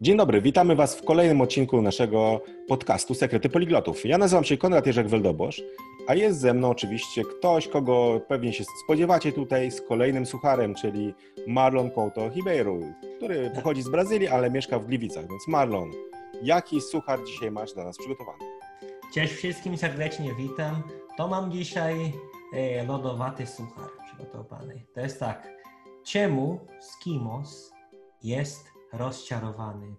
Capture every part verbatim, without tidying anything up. Dzień dobry, witamy Was w kolejnym odcinku naszego podcastu Sekrety Poliglotów. Ja nazywam się Konrad Jerzak vel Dobosz, a jest ze mną oczywiście ktoś, kogo pewnie się spodziewacie tutaj z kolejnym sucharem, czyli Marlon Couto Ribeiro, który pochodzi z Brazylii, ale mieszka w Gliwicach. Więc Marlon, jaki suchar dzisiaj masz dla nas przygotowany? Cześć wszystkim, serdecznie witam. To mam dzisiaj lodowaty suchar przygotowany. To jest tak, czemu Skimos jest rozczarowany?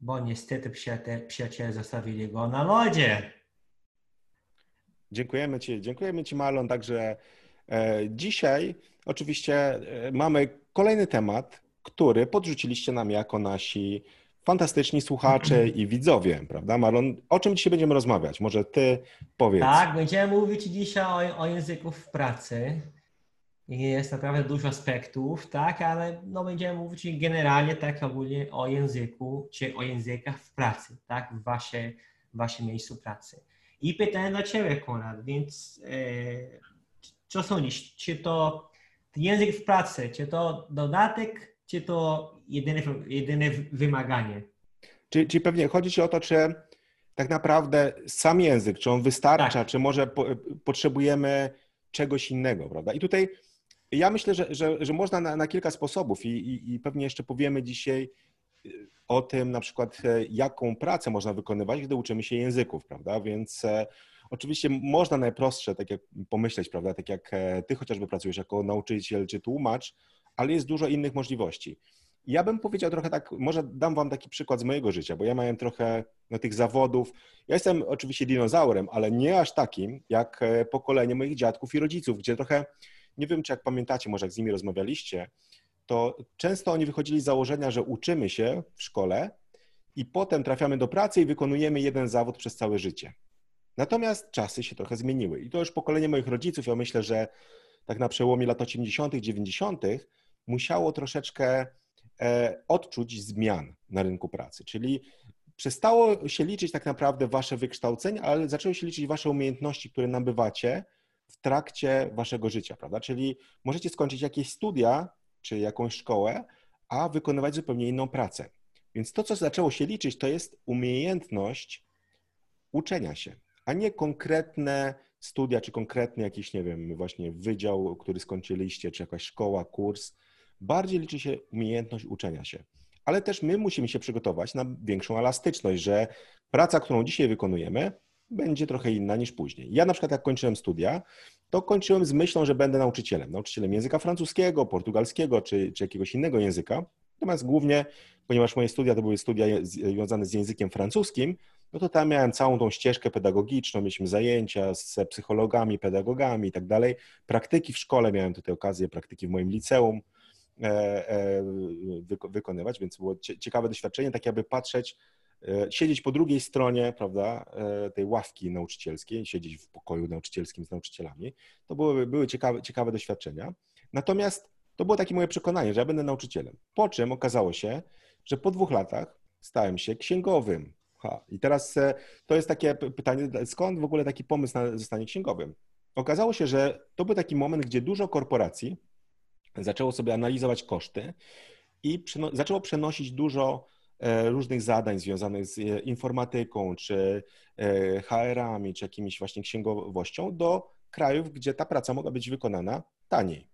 Bo niestety przyjaciele zostawili go na lodzie. Dziękujemy Ci, dziękujemy Ci Marlon. Także e, dzisiaj oczywiście e, mamy kolejny temat, który podrzuciliście nam jako nasi fantastyczni słuchacze i widzowie, prawda Marlon? O czym dzisiaj będziemy rozmawiać? Może Ty powiedz. Tak, będziemy mówić dzisiaj o, o języku w pracy. Jest naprawdę dużo aspektów, tak, ale no będziemy mówić generalnie tak ogólnie o języku, czy o językach w pracy, tak, w Waszej, w waszej miejscu pracy. I pytanie dla Ciebie, Konrad, więc e, co sądzisz, czy to język w pracy, czy to dodatek, czy to jedyne, jedyne wymaganie? Czyli, czyli pewnie chodzi Ci o to, czy tak naprawdę sam język, czy on wystarcza, tak, czy może po, potrzebujemy czegoś innego, prawda? I tutaj ja myślę, że, że, że można na, na kilka sposobów i, i, i pewnie jeszcze powiemy dzisiaj o tym, na przykład jaką pracę można wykonywać, gdy uczymy się języków, prawda? Więc e, oczywiście można najprostsze, tak jak pomyśleć, prawda? Tak jak e, Ty chociażby pracujesz jako nauczyciel czy tłumacz, ale jest dużo innych możliwości. Ja bym powiedział trochę tak, może dam Wam taki przykład z mojego życia, bo ja miałem trochę no, tych zawodów. Ja jestem oczywiście dinozaurem, ale nie aż takim jak pokolenie moich dziadków i rodziców, gdzie trochę, nie wiem czy jak pamiętacie, może jak z nimi rozmawialiście, to często oni wychodzili z założenia, że uczymy się w szkole i potem trafiamy do pracy i wykonujemy jeden zawód przez całe życie. Natomiast czasy się trochę zmieniły i to już pokolenie moich rodziców, ja myślę, że tak na przełomie lat osiemdziesiątych, dziewięćdziesiątych musiało troszeczkę odczuć zmian na rynku pracy, czyli przestało się liczyć tak naprawdę wasze wykształcenie, ale zaczęły się liczyć wasze umiejętności, które nabywacie w trakcie waszego życia, prawda? Czyli możecie skończyć jakieś studia czy jakąś szkołę, a wykonywać zupełnie inną pracę. Więc to, co zaczęło się liczyć, to jest umiejętność uczenia się, a nie konkretne studia czy konkretny jakiś, nie wiem, właśnie wydział, który skończyliście, czy jakaś szkoła, kurs. Bardziej liczy się umiejętność uczenia się, ale też my musimy się przygotować na większą elastyczność, że praca, którą dzisiaj wykonujemy, będzie trochę inna niż później. Ja na przykład jak kończyłem studia, to kończyłem z myślą, że będę nauczycielem. Nauczycielem języka francuskiego, portugalskiego czy, czy jakiegoś innego języka. Natomiast głównie, ponieważ moje studia to były studia związane z językiem francuskim, no to tam miałem całą tą ścieżkę pedagogiczną, mieliśmy zajęcia z psychologami, pedagogami i tak dalej. Praktyki w szkole, miałem tutaj okazję praktyki w moim liceum wykonywać, więc było ciekawe doświadczenie, tak jakby patrzeć, siedzieć po drugiej stronie, prawda, tej ławki nauczycielskiej, siedzieć w pokoju nauczycielskim z nauczycielami. To były, były ciekawe, ciekawe doświadczenia. Natomiast to było takie moje przekonanie, że ja będę nauczycielem. Po czym okazało się, że po dwóch latach stałem się księgowym. Ha, i teraz to jest takie pytanie, skąd w ogóle taki pomysł na zostanie księgowym? Okazało się, że to był taki moment, gdzie dużo korporacji zaczęło sobie analizować koszty i przeno- zaczęło przenosić dużo e, różnych zadań związanych z e, informatyką, czy e, H R-ami, czy jakimiś właśnie księgowością do krajów, gdzie ta praca mogła być wykonana taniej.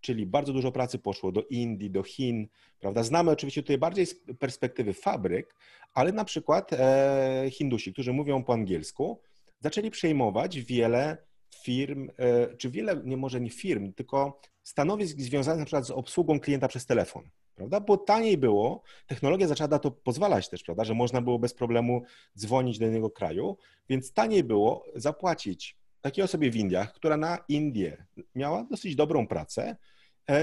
Czyli bardzo dużo pracy poszło do Indii, do Chin, prawda? Znamy oczywiście tutaj bardziej z perspektywy fabryk, ale na przykład e, Hindusi, którzy mówią po angielsku, zaczęli przejmować wiele firm, czy wiele, nie może nie firm, tylko stanowisk związanych na przykład z obsługą klienta przez telefon, prawda? Bo taniej było, technologia zaczęła na to pozwalać też, prawda, że można było bez problemu dzwonić do innego kraju, więc taniej było zapłacić takiej osobie w Indiach, która na Indię miała dosyć dobrą pracę,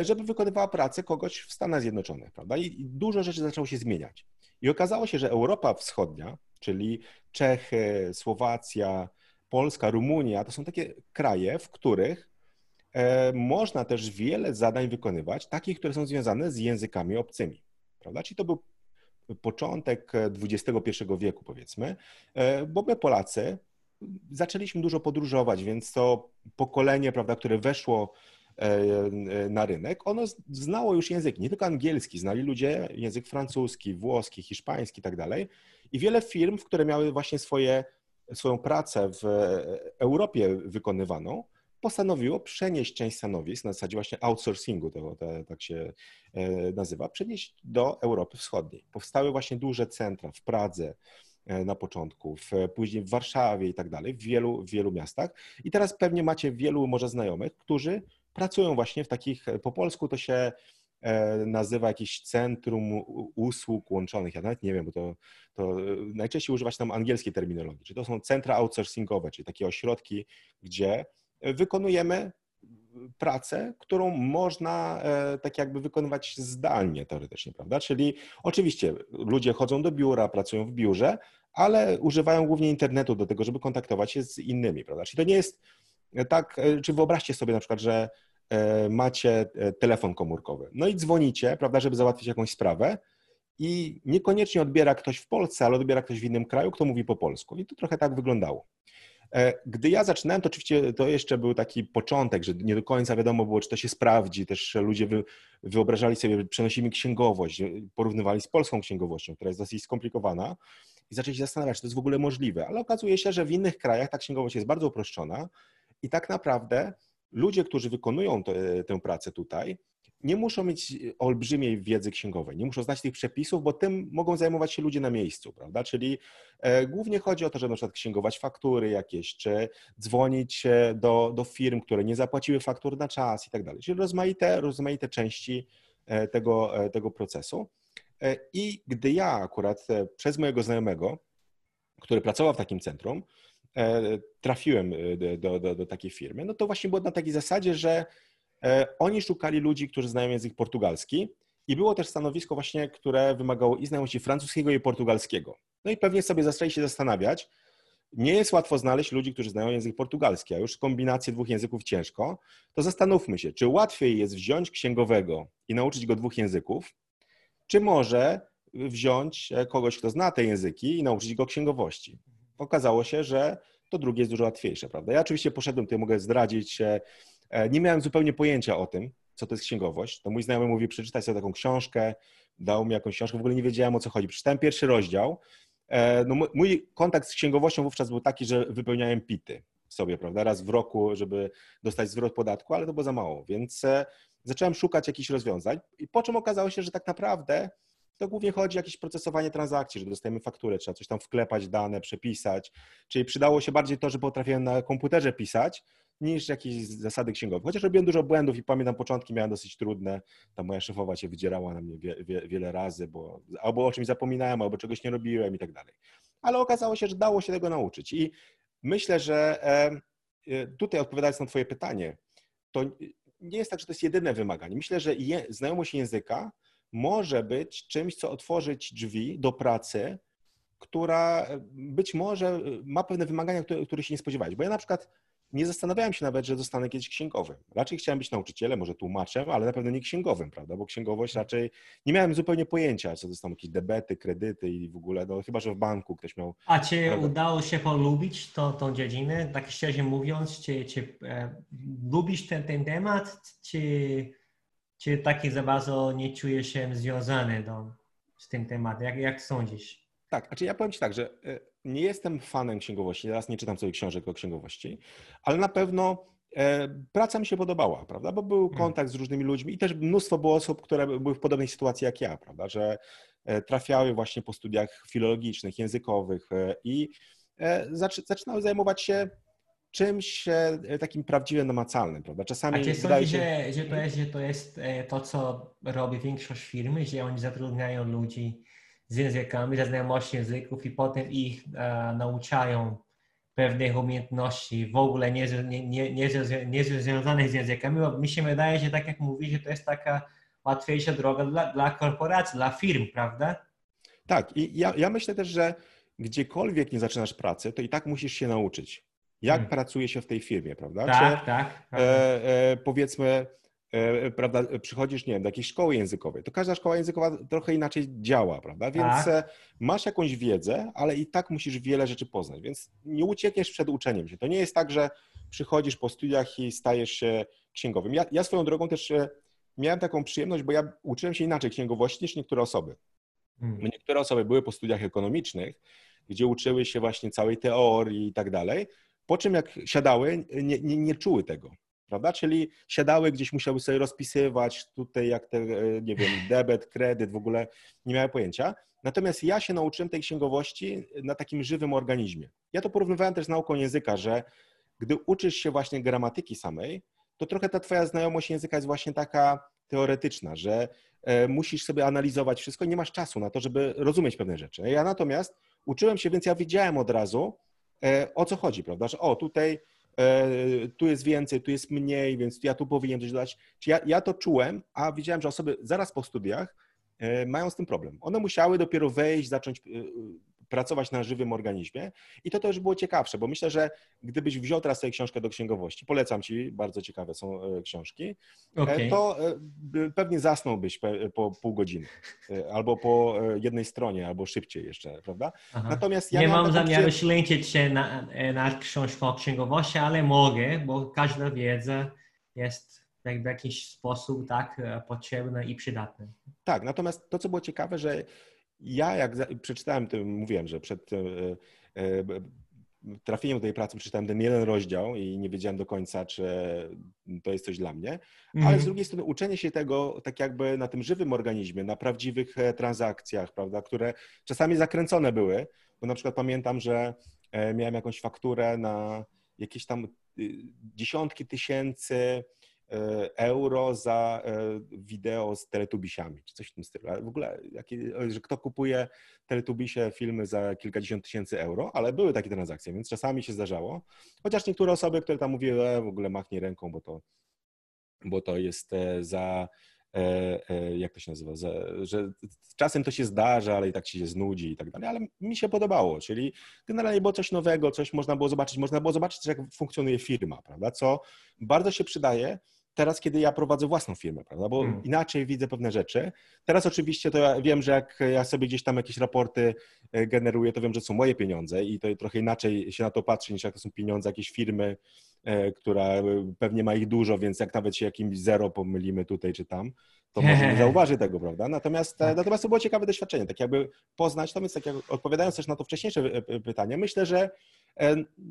żeby wykonywała pracę kogoś w Stanach Zjednoczonych, prawda? I dużo rzeczy zaczęło się zmieniać. I okazało się, że Europa Wschodnia, czyli Czechy, Słowacja, Polska, Rumunia, to są takie kraje, w których e, można też wiele zadań wykonywać, takich, które są związane z językami obcymi, prawda? Czyli to był początek dwudziestego pierwszego wieku, powiedzmy, e, bo my Polacy zaczęliśmy dużo podróżować, więc to pokolenie, prawda, które weszło na rynek, ono znało już języki, nie tylko angielski, znali ludzie język francuski, włoski, hiszpański i tak dalej. I wiele firm, które miały właśnie swoje, swoją pracę w Europie wykonywaną, postanowiło przenieść część stanowisk, na zasadzie właśnie outsourcingu, to, to, tak się nazywa, przenieść do Europy Wschodniej. Powstały właśnie duże centra w Pradze na początku, w, później w Warszawie i tak dalej, w wielu, w wielu miastach. I teraz pewnie macie wielu może znajomych, którzy pracują właśnie w takich, po polsku to się nazywa jakieś centrum usług łączonych, ja nawet nie wiem, bo to, to najczęściej używa się tam angielskiej terminologii, czyli to są centra outsourcingowe, czyli takie ośrodki, gdzie wykonujemy pracę, którą można tak jakby wykonywać zdalnie teoretycznie, prawda? Czyli oczywiście ludzie chodzą do biura, pracują w biurze, ale używają głównie internetu do tego, żeby kontaktować się z innymi, prawda? Czyli to nie jest tak, czy wyobraźcie sobie na przykład, że macie telefon komórkowy, no i dzwonicie, prawda, żeby załatwić jakąś sprawę i niekoniecznie odbiera ktoś w Polsce, ale odbiera ktoś w innym kraju, kto mówi po polsku. I to trochę tak wyglądało. Gdy ja zaczynałem, to oczywiście to jeszcze był taki początek, że nie do końca wiadomo było, czy to się sprawdzi, też ludzie wyobrażali sobie, przenosili mi księgowość, porównywali z polską księgowością, która jest dosyć skomplikowana i zaczęli się zastanawiać, czy to jest w ogóle możliwe, ale okazuje się, że w innych krajach ta księgowość jest bardzo uproszczona i tak naprawdę ludzie, którzy wykonują te, tę pracę tutaj, nie muszą mieć olbrzymiej wiedzy księgowej, nie muszą znać tych przepisów, bo tym mogą zajmować się ludzie na miejscu, prawda? Czyli głównie chodzi o to, żeby na przykład księgować faktury jakieś, czy dzwonić do, do firm, które nie zapłaciły faktur na czas i tak dalej. Czyli rozmaite, rozmaite części tego, tego procesu. I gdy ja akurat przez mojego znajomego, który pracował w takim centrum, trafiłem do, do, do takiej firmy, no to właśnie było na takiej zasadzie, że oni szukali ludzi, którzy znają język portugalski i było też stanowisko właśnie, które wymagało i znajomości francuskiego i portugalskiego. No i pewnie sobie zaczęli się zastanawiać. Nie jest łatwo znaleźć ludzi, którzy znają język portugalski, a już kombinację dwóch języków ciężko. To zastanówmy się, czy łatwiej jest wziąć księgowego i nauczyć go dwóch języków, czy może wziąć kogoś, kto zna te języki i nauczyć go księgowości. Okazało się, że to drugie jest dużo łatwiejsze, prawda? Ja oczywiście poszedłem, tutaj mogę zdradzić, nie miałem zupełnie pojęcia o tym, co to jest księgowość. To mój znajomy mówi, przeczytaj sobie taką książkę, dał mi jakąś książkę, w ogóle nie wiedziałem, o co chodzi. Przeczytałem pierwszy rozdział. No, mój kontakt z księgowością wówczas był taki, że wypełniałem pity sobie, prawda, raz w roku, żeby dostać zwrot podatku, ale to było za mało, więc zacząłem szukać jakichś rozwiązań i po czym okazało się, że tak naprawdę to głównie chodzi o jakieś procesowanie transakcji, że dostajemy fakturę, trzeba coś tam wklepać, dane, przepisać, czyli przydało się bardziej to, że potrafiłem na komputerze pisać, niż jakieś zasady księgowe. Chociaż robiłem dużo błędów i pamiętam, początki miałem dosyć trudne, ta moja szefowa się wydzierała na mnie wie, wie, wiele razy, bo albo o czymś zapominałem, albo czegoś nie robiłem i tak dalej. Ale okazało się, że dało się tego nauczyć i myślę, że tutaj odpowiadając na Twoje pytanie, to nie jest tak, że to jest jedyne wymaganie. Myślę, że je, znajomość języka może być czymś, co otworzy Ci drzwi do pracy, która być może ma pewne wymagania, które, których się nie spodziewałeś. Bo ja na przykład nie zastanawiałem się nawet, że zostanę kiedyś księgowym. Raczej chciałem być nauczycielem, może tłumaczem, ale na pewno nie księgowym, prawda? Bo księgowość raczej nie miałem zupełnie pojęcia, co to są jakieś debety, kredyty i w ogóle, no chyba, że w banku ktoś miał... A Cię prawda? Udało się polubić to, tą dziedzinę? Tak szczerze mówiąc, czy, czy e, lubisz ten, ten temat, czy, czy taki za bardzo nie czujesz się związany do, z tym tematem? Jak, jak sądzisz? Tak, znaczy ja powiem Ci tak, że... E, nie jestem fanem księgowości, teraz nie czytam sobie książek o księgowości, ale na pewno praca mi się podobała, prawda? Bo był kontakt z różnymi ludźmi i też mnóstwo było osób, które były w podobnej sytuacji jak ja, prawda? Że trafiały właśnie po studiach filologicznych, językowych i zaczynały zajmować się czymś takim prawdziwie namacalnym, prawda? Czasami... A czy sądzisz, się... że, że, to jest, że to jest to, co robi większość firmy, że oni zatrudniają ludzi z językami, ze znajomości języków i potem ich e, nauczają pewnych umiejętności w ogóle nie, nie, nie, nie, nie związanych z językami, bo mi się wydaje, że tak jak mówisz, że to jest taka łatwiejsza droga dla, dla korporacji, dla firm, prawda? Tak i ja, ja myślę też, że gdziekolwiek nie zaczynasz pracy, to i tak musisz się nauczyć, jak hmm. pracuje się w tej firmie, prawda? Tak, Czy, tak. tak. E, e, powiedzmy... Prawda, przychodzisz, nie wiem, do jakiejś szkoły językowej, to każda szkoła językowa trochę inaczej działa, prawda? Więc tak. masz jakąś wiedzę, ale i tak musisz wiele rzeczy poznać, więc nie uciekniesz przed uczeniem się. To nie jest tak, że przychodzisz po studiach i stajesz się księgowym. Ja, ja swoją drogą też miałem taką przyjemność, bo ja uczyłem się inaczej księgowości niż niektóre osoby. Hmm. Niektóre osoby były po studiach ekonomicznych, gdzie uczyły się właśnie całej teorii i tak dalej, po czym jak siadały, nie, nie, nie czuły tego, prawda? Czyli siadały gdzieś, musiały sobie rozpisywać tutaj, jak te, nie wiem, debet, kredyt, w ogóle nie miały pojęcia. Natomiast ja się nauczyłem tej księgowości na takim żywym organizmie. Ja to porównywałem też z nauką języka, że gdy uczysz się właśnie gramatyki samej, to trochę ta twoja znajomość języka jest właśnie taka teoretyczna, że musisz sobie analizować wszystko i nie masz czasu na to, żeby rozumieć pewne rzeczy. Ja natomiast uczyłem się, więc ja wiedziałem od razu, o co chodzi, prawda? Że o, tutaj tu jest więcej, tu jest mniej, więc ja tu powinienem coś dodać. Ja, ja to czułem, a widziałem, że osoby zaraz po studiach mają z tym problem. One musiały dopiero wejść, zacząć pracować na żywym organizmie i to też było ciekawsze, bo myślę, że gdybyś wziął teraz tę książkę do księgowości, polecam ci, bardzo ciekawe są książki, okay. to pewnie zasnąłbyś po pół godziny albo po jednej stronie, albo szybciej jeszcze, prawda? Aha. Natomiast ja nie mam zamiaru opcję... ślęcić się nad na książką o księgowości, ale mogę, bo każda wiedza jest w jakiś sposób tak potrzebna i przydatna. Tak, natomiast to, co było ciekawe, że ja jak przeczytałem, mówiłem, że przed trafieniem do tej pracy przeczytałem ten jeden rozdział i nie wiedziałem do końca, czy to jest coś dla mnie, ale mm. z drugiej strony uczenie się tego tak jakby na tym żywym organizmie, na prawdziwych transakcjach, prawda, które czasami zakręcone były, bo na przykład pamiętam, że miałem jakąś fakturę na jakieś tam dziesiątki tysięcy euro za wideo z Teletubisami, czy coś w tym stylu. W ogóle, że kto kupuje Teletubisie filmy za kilkadziesiąt tysięcy euro, ale były takie transakcje, więc czasami się zdarzało. Chociaż niektóre osoby, które tam mówiły, e, w ogóle machnij ręką, bo to, bo to jest za, jak to się nazywa, za, że czasem to się zdarza, ale i tak ci się znudzi i tak dalej, ale mi się podobało, czyli generalnie było coś nowego, coś można było zobaczyć, można było zobaczyć, jak funkcjonuje firma, prawda, co bardzo się przydaje teraz, kiedy ja prowadzę własną firmę, prawda? Bo hmm. inaczej widzę pewne rzeczy. Teraz oczywiście to ja wiem, że jak ja sobie gdzieś tam jakieś raporty generuję, to wiem, że są moje pieniądze i to trochę inaczej się na to patrzy, niż jak to są pieniądze jakiejś firmy, która pewnie ma ich dużo, więc jak nawet się jakimś zero pomylimy tutaj czy tam, to może nie zauważy tego, prawda? Natomiast, tak. natomiast to było ciekawe doświadczenie, tak jakby poznać to, więc tak jak odpowiadając też na to wcześniejsze pytanie, myślę, że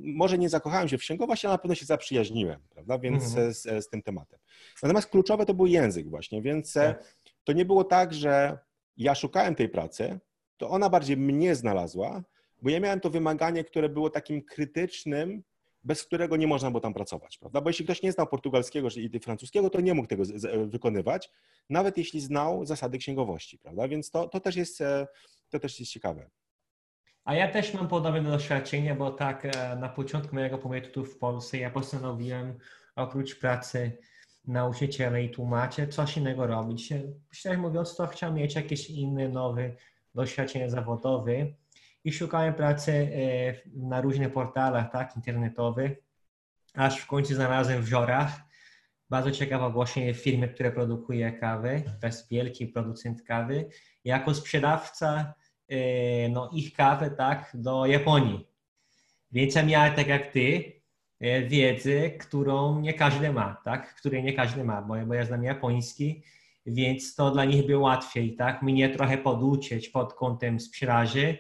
może nie zakochałem się w księgowości, ale na pewno się zaprzyjaźniłem, prawda? Więc mhm. z, z tym tematem. Natomiast kluczowe to był język właśnie, więc tak. to nie było tak, że ja szukałem tej pracy, to ona bardziej mnie znalazła, bo ja miałem to wymaganie, które było takim krytycznym, bez którego nie można było tam pracować, prawda? Bo jeśli ktoś nie znał portugalskiego i francuskiego, to nie mógł tego z, z, wykonywać, nawet jeśli znał zasady księgowości, prawda? Więc to, to, też, jest, to też jest ciekawe. A ja też mam podobne doświadczenie, bo tak na początku mojego pobytu tu w Polsce ja postanowiłem oprócz pracy nauczyciela i tłumacza coś innego robić. Szczerze mówiąc, to chciałem mieć jakiś inny, nowy doświadczenie zawodowe i szukałem pracy na różnych portalach tak, internetowych, aż w końcu znalazłem w Żorach bardzo ciekawe ogłoszenie firmy, która produkuje kawę, to jest wielki producent kawy, jako sprzedawca no ich kawę tak, do Japonii. Więc ja miałem, tak jak ty, wiedzę, którą nie każdy ma, tak? Której nie każdy ma, bo, bo ja znam japoński, więc to dla nich było łatwiej, tak? Mnie trochę poduczyć pod kątem sprzedaży,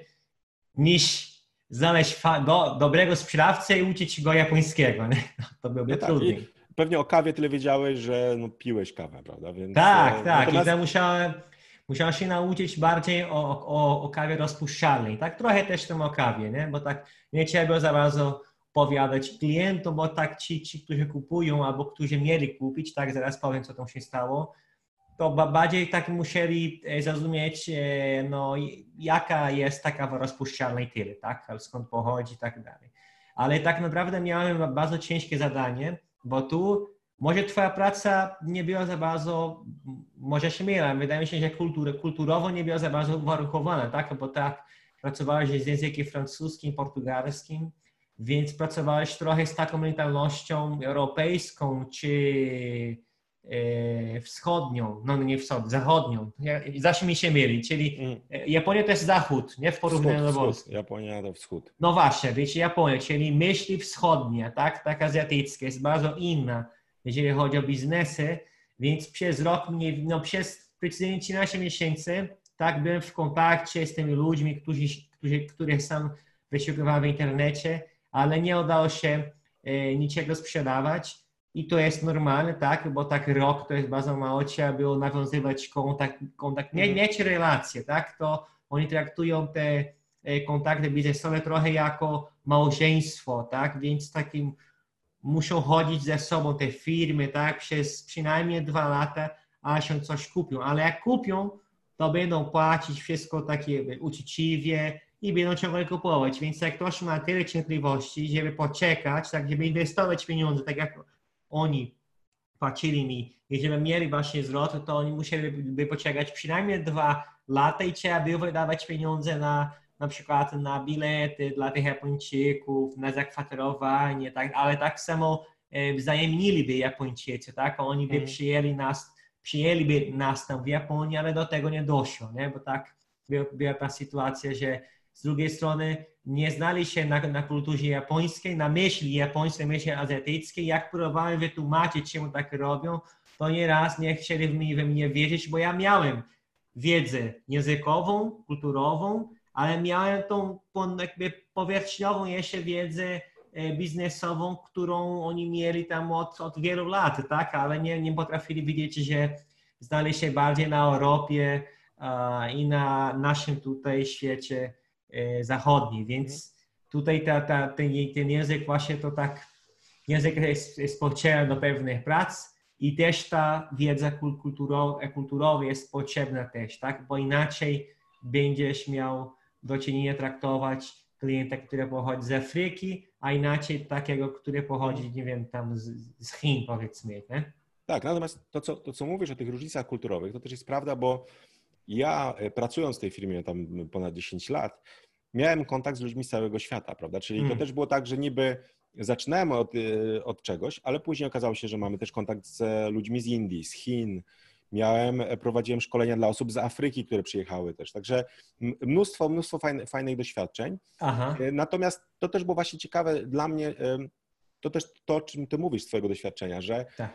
niż znaleźć do, dobrego sprzedawcę i uczyć go japońskiego. Nie? To byłoby no tak, trudniej. Pewnie o kawie tyle wiedziałeś, że no, piłeś kawę, prawda? Więc, tak, tak. Natomiast... I ja musiałem... Musiałem się nauczyć bardziej o, o, o kawie rozpuszczalnej, tak? Trochę też tym o kawie, nie? Bo tak nie trzeba było za bardzo opowiadać klientom, bo tak ci, ci, którzy kupują albo którzy mieli kupić, tak zaraz powiem, co tam się stało, to bardziej tak musieli zrozumieć, no, jaka jest ta kawa rozpuszczalna i tyle, tak? Skąd pochodzi i tak dalej. Ale tak naprawdę miałem bardzo ciężkie zadanie, bo tu może twoja praca nie była za bardzo, może się mylę, wydaje mi się, że kultura, kulturowo nie była za bardzo uwarunkowana, tak? Bo tak, pracowałeś z językiem francuskim, portugalskim, więc pracowałeś trochę z taką mentalnością europejską czy e, wschodnią, no nie wschodnią, zachodnią. Ja, zawsze mi się myli, czyli mm. Japonia to jest zachód, nie? W porównaniu wschód, do Polski. Japonia to wschód. No właśnie, wiecie, Japonia, czyli myśli wschodnia, tak? Taka azjatycka, jest bardzo inna jeżeli chodzi o biznesy, więc przez rok, mniej, no przez precyzyjnie trzynaście miesięcy, tak, byłem w kontakcie z tymi ludźmi, którzy, którzy, których sam wyszukiwałem w internecie, ale nie udało się e, niczego sprzedawać i to jest normalne, tak, bo tak rok to jest bardzo mało, trzeba było nawiązywać kontakt, kontakt nie, mieć relacje, tak, to oni traktują te e, kontakty biznesowe trochę jako małżeństwo, tak, więc takim muszą chodzić ze sobą te firmy, tak, przez przynajmniej dwa lata, aż się coś kupią, ale jak kupią, to będą płacić wszystko takie uczciwie i będą ciągle kupować, więc jak ktoś ma tyle cierpliwości, żeby poczekać, tak, żeby inwestować pieniądze, tak jak oni płacili mi i żeby mieli właśnie zwrot, to oni musieliby poczekać przynajmniej dwa lata i trzeba było wydawać pieniądze na na przykład na bilety dla tych Japończyków, na zakwaterowanie, tak, ale tak samo e, wzajemniliby Japończycy, tak, oni by hmm. przyjęli nas, przyjęliby nas tam w Japonii, ale do tego nie doszło, nie? Bo tak była, była ta sytuacja, że z drugiej strony nie znali się na, na kulturze japońskiej, na myśli japońskiej, myśli azjatyckiej, jak próbowałem wytłumaczyć, czemu tak robią, to nieraz nie chcieli w mnie, we mnie wierzyć, bo ja miałem wiedzę językową, kulturową, ale miałem tą jakby powierzchniową jeszcze wiedzę biznesową, którą oni mieli tam od, od wielu lat, tak? Ale nie, nie potrafili widzieć, że znali się bardziej na Europie uh, i na naszym tutaj świecie e, zachodnim, więc tutaj ta, ta, ten, ten język właśnie to tak, język jest, jest potrzebny do pewnych prac i też ta wiedza kulturowa, kulturowa jest potrzebna też, tak? Bo inaczej będziesz miał do czynienia traktować klienta, który pochodzi z Afryki, a inaczej takiego, który pochodzi, nie wiem, tam z, z Chin, powiedzmy, nie? Tak, natomiast to co, to, co mówisz o tych różnicach kulturowych, to też jest prawda, bo ja pracując w tej firmie tam ponad dziesięć lat, miałem kontakt z ludźmi z całego świata, prawda? Czyli hmm. to też było tak, że niby zaczynałem od, od czegoś, ale później okazało się, że mamy też kontakt z ludźmi z Indii, z Chin. Miałem, prowadziłem szkolenia dla osób z Afryki, które przyjechały też. Także mnóstwo, mnóstwo fajne, fajnych doświadczeń. Aha. Natomiast to też było właśnie ciekawe dla mnie, to też to, o czym ty mówisz z twojego doświadczenia, że tak.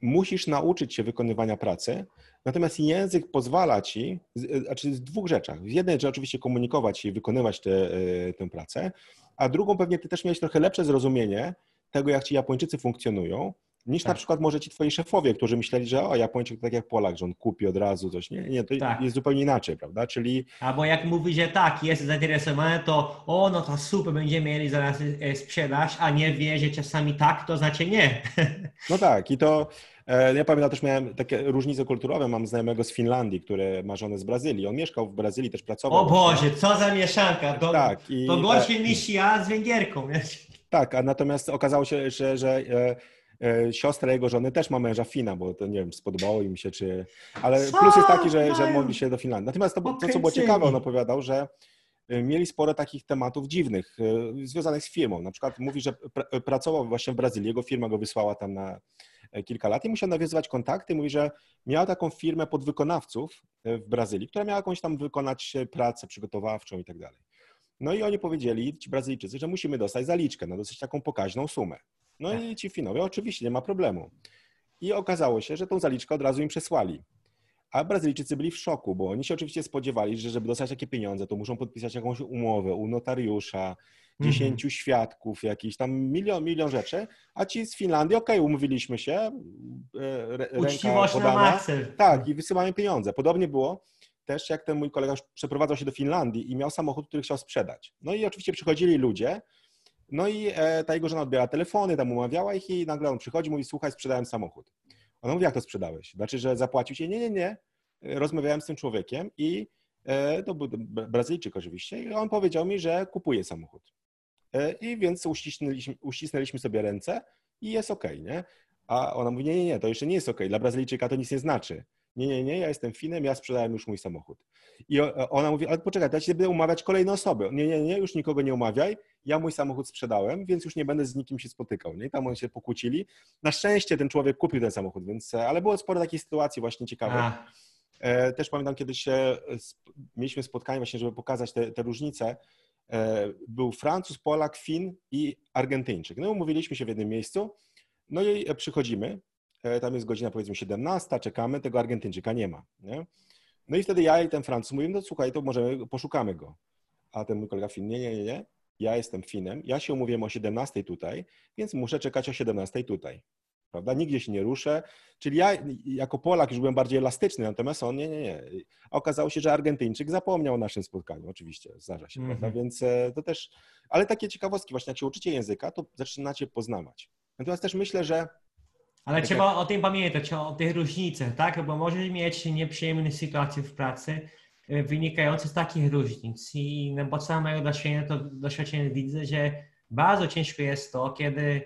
musisz nauczyć się wykonywania pracy, natomiast język pozwala ci, znaczy w dwóch rzeczach. W jednej, że oczywiście komunikować się i wykonywać te, tę pracę, a drugą pewnie ty też miałeś trochę lepsze zrozumienie tego, jak ci Japończycy funkcjonują, niż tak. na przykład może ci twoi szefowie, którzy myśleli, że o, Japończyk tak jak Polak, że on kupi od razu coś. Nie, nie, to tak. jest zupełnie inaczej, prawda? Czyli... Albo jak mówi, że tak, jest zainteresowany, to o, no to super, będziemy mieli zaraz sprzedaż, a nie wie, że czasami tak, to znaczy nie. No tak i to, ja pamiętam też miałem takie różnice kulturowe, mam znajomego z Finlandii, który ma żonę z Brazylii, on mieszkał w Brazylii, też pracował. O Boże, co za mieszanka, to, tak, i... to gorszy niż ja z Węgierką. Tak, a natomiast okazało się, że... że siostra jego żony też ma męża Fina, bo to nie wiem, spodobało im się, czy... Ale co? Plus jest taki, że, że mogli się do Finlandii. Natomiast to, to, co było ciekawe, on opowiadał, że mieli sporo takich tematów dziwnych, związanych z firmą. Na przykład mówi, że pr- pracował właśnie w Brazylii, jego firma go wysłała tam na kilka lat i musiał nawiązywać kontakty. Mówi, że miał taką firmę podwykonawców w Brazylii, która miała jakąś tam wykonać pracę przygotowawczą i tak dalej. No i oni powiedzieli, ci Brazylijczycy, że musimy dostać zaliczkę na dosyć taką pokaźną sumę. No i ci Finowie, oczywiście, nie ma problemu. I okazało się, że tą zaliczkę od razu im przesłali. A Brazylijczycy byli w szoku, bo oni się oczywiście spodziewali, że żeby dostać takie pieniądze, to muszą podpisać jakąś umowę u notariusza, dziesięciu mm-hmm. świadków, jakiś tam milion, milion rzeczy. A ci z Finlandii, okej, okay, umówiliśmy się, re, ręka podana. Tak, i wysyłamy pieniądze. Podobnie było też, jak ten mój kolega przeprowadzał się do Finlandii i miał samochód, który chciał sprzedać. No i oczywiście przychodzili ludzie, no i e, ta jego żona odbiera telefony, tam umawiała ich i nagle on przychodzi, mówi, słuchaj, sprzedałem samochód. Ona mówi, jak to sprzedałeś? Znaczy, że zapłacił się? Nie, nie, nie. Rozmawiałem z tym człowiekiem i e, to był Brazylijczyk oczywiście i on powiedział mi, że kupuje samochód. E, I więc uścisnęliśmy, uścisnęliśmy sobie ręce i jest okej, okay, nie? A ona mówi, nie, nie, nie, to jeszcze nie jest okej. Okay. Dla Brazylijczyka to nic nie znaczy. Nie, nie, nie, ja jestem Finem, ja sprzedałem już mój samochód. I ona mówi, ale poczekaj, ja ci będę umawiać kolejne osoby. Nie, nie, nie, już nikogo nie umawiaj, ja mój samochód sprzedałem, więc już nie będę z nikim się spotykał. Nie? I tam oni się pokłócili. Na szczęście ten człowiek kupił ten samochód, więc, ale było sporo takich sytuacji właśnie ciekawych. A. Też pamiętam, kiedyś mieliśmy spotkanie właśnie, żeby pokazać te, te różnice. Był Francuz, Polak, Fin i Argentyńczyk. No i umówiliśmy się w jednym miejscu. No i przychodzimy, tam jest godzina powiedzmy siedemnasta, czekamy, tego Argentyńczyka nie ma. Nie? No i wtedy ja i ten Francuz mówimy, no słuchaj, to możemy, poszukamy go. A ten mój kolega Fin, nie, nie, nie, nie, ja jestem Finem, ja się umówiłem o siedemnastej tutaj, więc muszę czekać o siedemnastej tutaj. Prawda? Nigdzie się nie ruszę, czyli ja jako Polak już byłem bardziej elastyczny, natomiast on nie, nie, nie. A okazało się, że Argentyńczyk zapomniał o naszym spotkaniu, oczywiście, zdarza się, mm-hmm. prawda? Więc to też, ale takie ciekawostki, właśnie jak się uczycie języka, to zaczynacie poznawać. Natomiast też myślę, że... Ale tak trzeba jak... o tym pamiętać, o tych różnicach, tak? Bo możesz mieć nieprzyjemne sytuacje w pracy wynikające z takich różnic i no, bo z mojego doświadczenia, to doświadczenie widzę, że bardzo ciężko jest to, kiedy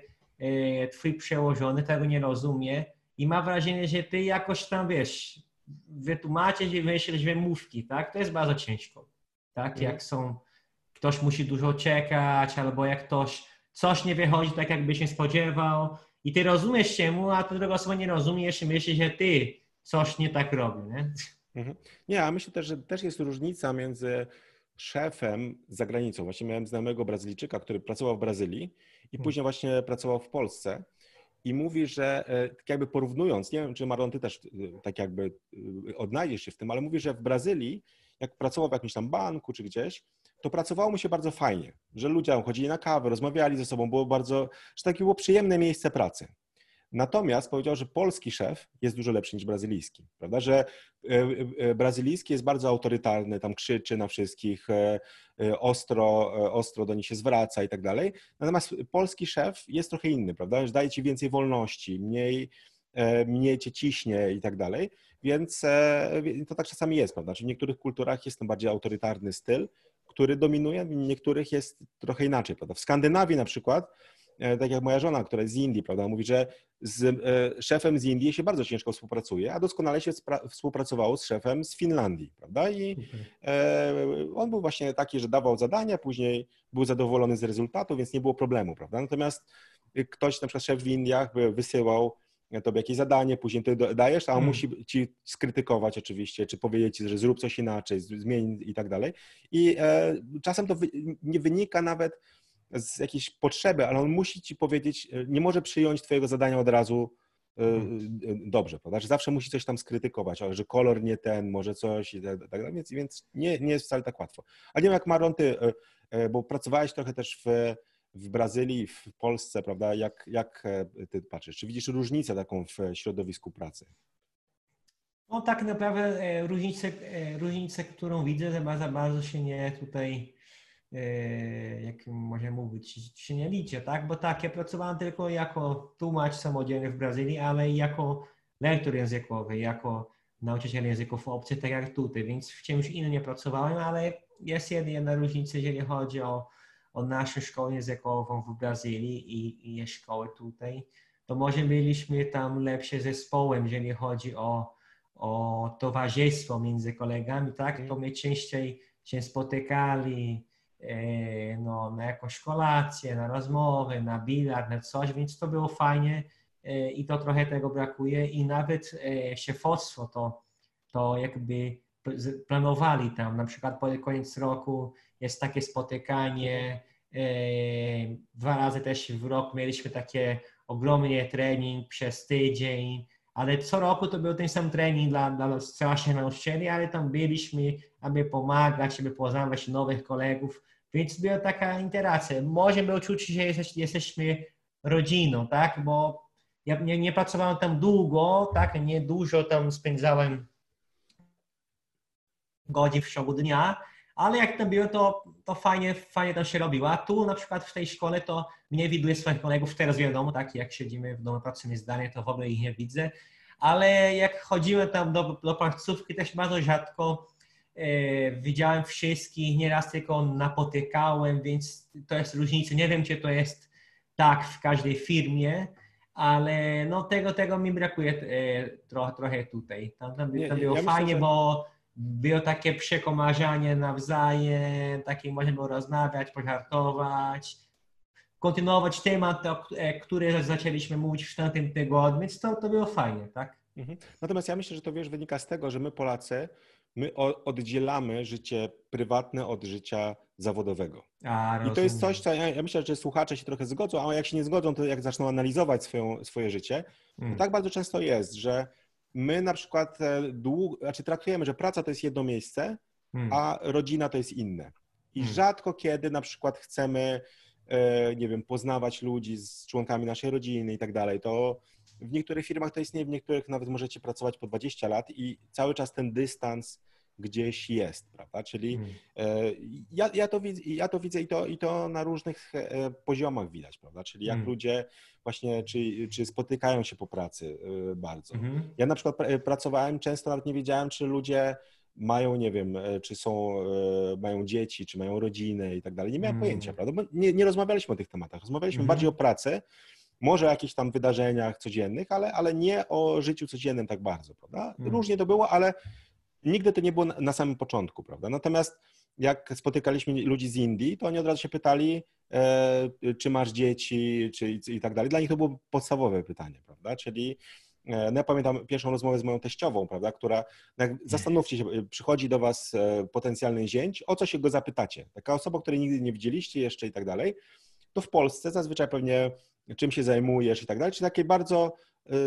twój przełożony tego nie rozumie i ma wrażenie, że ty jakoś tam, wiesz, wytłumaczyć i wymyślić wymówki, tak? To jest bardzo ciężko, tak? Mm. Jak są, ktoś musi dużo czekać, albo jak ktoś, coś nie wychodzi tak, jakby się spodziewał i ty rozumiesz czemu, a ta druga osoba nie rozumie, jeszcze myśli, że ty coś nie tak robi, nie? Mm-hmm. Nie, a myślę też, że też jest różnica między szefem za granicą. Właśnie miałem znajomego Brazylijczyka, który pracował w Brazylii i później właśnie pracował w Polsce i mówi, że tak jakby porównując, nie wiem, czy Marlon, ty też tak jakby odnajdziesz się w tym, ale mówi, że w Brazylii, jak pracował w jakimś tam banku czy gdzieś, to pracowało mu się bardzo fajnie, że ludzie chodzili na kawę, rozmawiali ze sobą, było bardzo, że takie było przyjemne miejsce pracy. Natomiast powiedział, że polski szef jest dużo lepszy niż brazylijski, prawda, że brazylijski jest bardzo autorytarny, tam krzyczy na wszystkich, ostro, ostro do nich się zwraca i tak dalej, natomiast polski szef jest trochę inny, prawda, że daje ci więcej wolności, mniej, mniej cię ciśnie i tak dalej, więc to tak czasami jest, prawda, znaczy w niektórych kulturach jest ten bardziej autorytarny styl, który dominuje, w niektórych jest trochę inaczej, prawda, w Skandynawii na przykład, tak jak moja żona, która jest z Indii, prawda, mówi, że z e, szefem z Indii się bardzo ciężko współpracuje, a doskonale się spra- współpracowało z szefem z Finlandii, prawda, i e, on był właśnie taki, że dawał zadania, później był zadowolony z rezultatu, więc nie było problemu, prawda, natomiast ktoś, na przykład szef w Indiach wysyłał tobie jakieś zadanie, później ty dajesz, a on hmm. musi ci skrytykować oczywiście, czy powiedzieć ci, że zrób coś inaczej, zmień i tak dalej i e, czasem to wy- nie wynika nawet z jakiejś potrzeby, ale on musi ci powiedzieć, nie może przyjąć twojego zadania od razu dobrze, prawda? Że zawsze musi coś tam skrytykować, ale że kolor nie ten, może coś i tak dalej, więc, więc nie, nie jest wcale tak łatwo. A nie wiem jak Marlon, ty, bo pracowałeś trochę też w, w Brazylii, w Polsce, prawda? Jak, jak ty patrzysz? Czy widzisz różnicę taką w środowisku pracy? No tak naprawdę różnicę, różnicę którą widzę, że bardzo, bardzo się nie tutaj... jak można mówić, się nie liczę, tak? Bo tak, ja pracowałem tylko jako tłumacz samodzielny w Brazylii, ale i jako lektor językowy, jako nauczyciel języków obcych, tak jak tutaj, więc w czymś innym nie pracowałem, ale jest jedna różnica, jeżeli chodzi o, o naszą szkołę językową w Brazylii i, i szkołę tutaj, to może byliśmy tam lepsze zespołem, jeżeli chodzi o, o towarzystwo między kolegami, tak? To my częściej się spotykali, no, na jakąś kolację, na rozmowy, na bilard, na coś, więc to było fajnie i to trochę tego brakuje i nawet szefostwo to, to jakby planowali tam, na przykład pod koniec roku jest takie spotykanie, dwa razy też w roku mieliśmy takie ogromny trening przez tydzień, ale co roku to był ten sam trening dla, dla starszych nauczycieli, ale tam byliśmy, aby pomagać, aby poznawać nowych kolegów, więc była taka interakcja. Może było czuć, że jesteś, jesteśmy rodziną, tak, bo ja nie, nie pracowałem tam długo, tak, nie dużo tam spędzałem godzin w ciągu dnia, ale jak tam było, to, to fajnie, fajnie tam się robiło. A tu na przykład w tej szkole to mnie widuję swoich kolegów, teraz wiadomo, tak, jak siedzimy w domu, pracujemy zdalnie, to w ogóle ich nie widzę, ale jak chodziłem tam do, do placówki, też bardzo rzadko e, widziałem wszystkich, nieraz tylko napotykałem, więc to jest różnica. Nie wiem, czy to jest tak w każdej firmie, ale no tego, tego mi brakuje e, trochę, trochę tutaj. Tam, tam, tam nie, było ja fajnie, myślę, że... bo było takie przekomarzanie nawzajem, takie można było rozmawiać, pożartować, kontynuować temat, który zaczęliśmy mówić w tamtym tygodniu, więc to, to było fajnie, tak? Mhm. Natomiast ja myślę, że to wiesz, wynika z tego, że my Polacy my oddzielamy życie prywatne od życia zawodowego. A, I to jest coś, co ja, ja myślę, że słuchacze się trochę zgodzą, a jak się nie zgodzą, to jak zaczną analizować swoją, swoje życie, mm. to tak bardzo często jest, że my na przykład dług, znaczy traktujemy, że praca to jest jedno miejsce, mm. a rodzina to jest inne. I mm. rzadko kiedy na przykład chcemy, nie wiem, poznawać ludzi z członkami naszej rodziny i tak dalej, to w niektórych firmach to istnieje, w niektórych nawet możecie pracować po dwadzieścia lat i cały czas ten dystans gdzieś jest, prawda? Czyli hmm. ja, ja, to, ja to widzę i to, i to na różnych poziomach widać, prawda? Czyli jak hmm. ludzie właśnie, czy, czy spotykają się po pracy bardzo. Hmm. Ja na przykład pracowałem, często nawet nie wiedziałem, czy ludzie mają, nie wiem, czy są, mają dzieci, czy mają rodzinę i tak dalej. Nie miałem hmm. pojęcia, prawda? Bo nie, nie rozmawialiśmy o tych tematach. Rozmawialiśmy hmm. bardziej o pracy, może o jakichś tam wydarzeniach codziennych, ale, ale nie o życiu codziennym tak bardzo, prawda? Hmm. Różnie to było, ale nigdy to nie było na samym początku, prawda? Natomiast jak spotykaliśmy ludzi z Indii, to oni od razu się pytali, e, czy masz dzieci, czy i tak dalej. Dla nich to było podstawowe pytanie, prawda? Czyli e, no ja pamiętam pierwszą rozmowę z moją teściową, prawda, która, no jak zastanówcie się, przychodzi do was potencjalny zięć, o co się go zapytacie? Taka osoba, której nigdy nie widzieliście jeszcze i tak dalej, to w Polsce zazwyczaj pewnie czym się zajmujesz i tak dalej, czy takie bardzo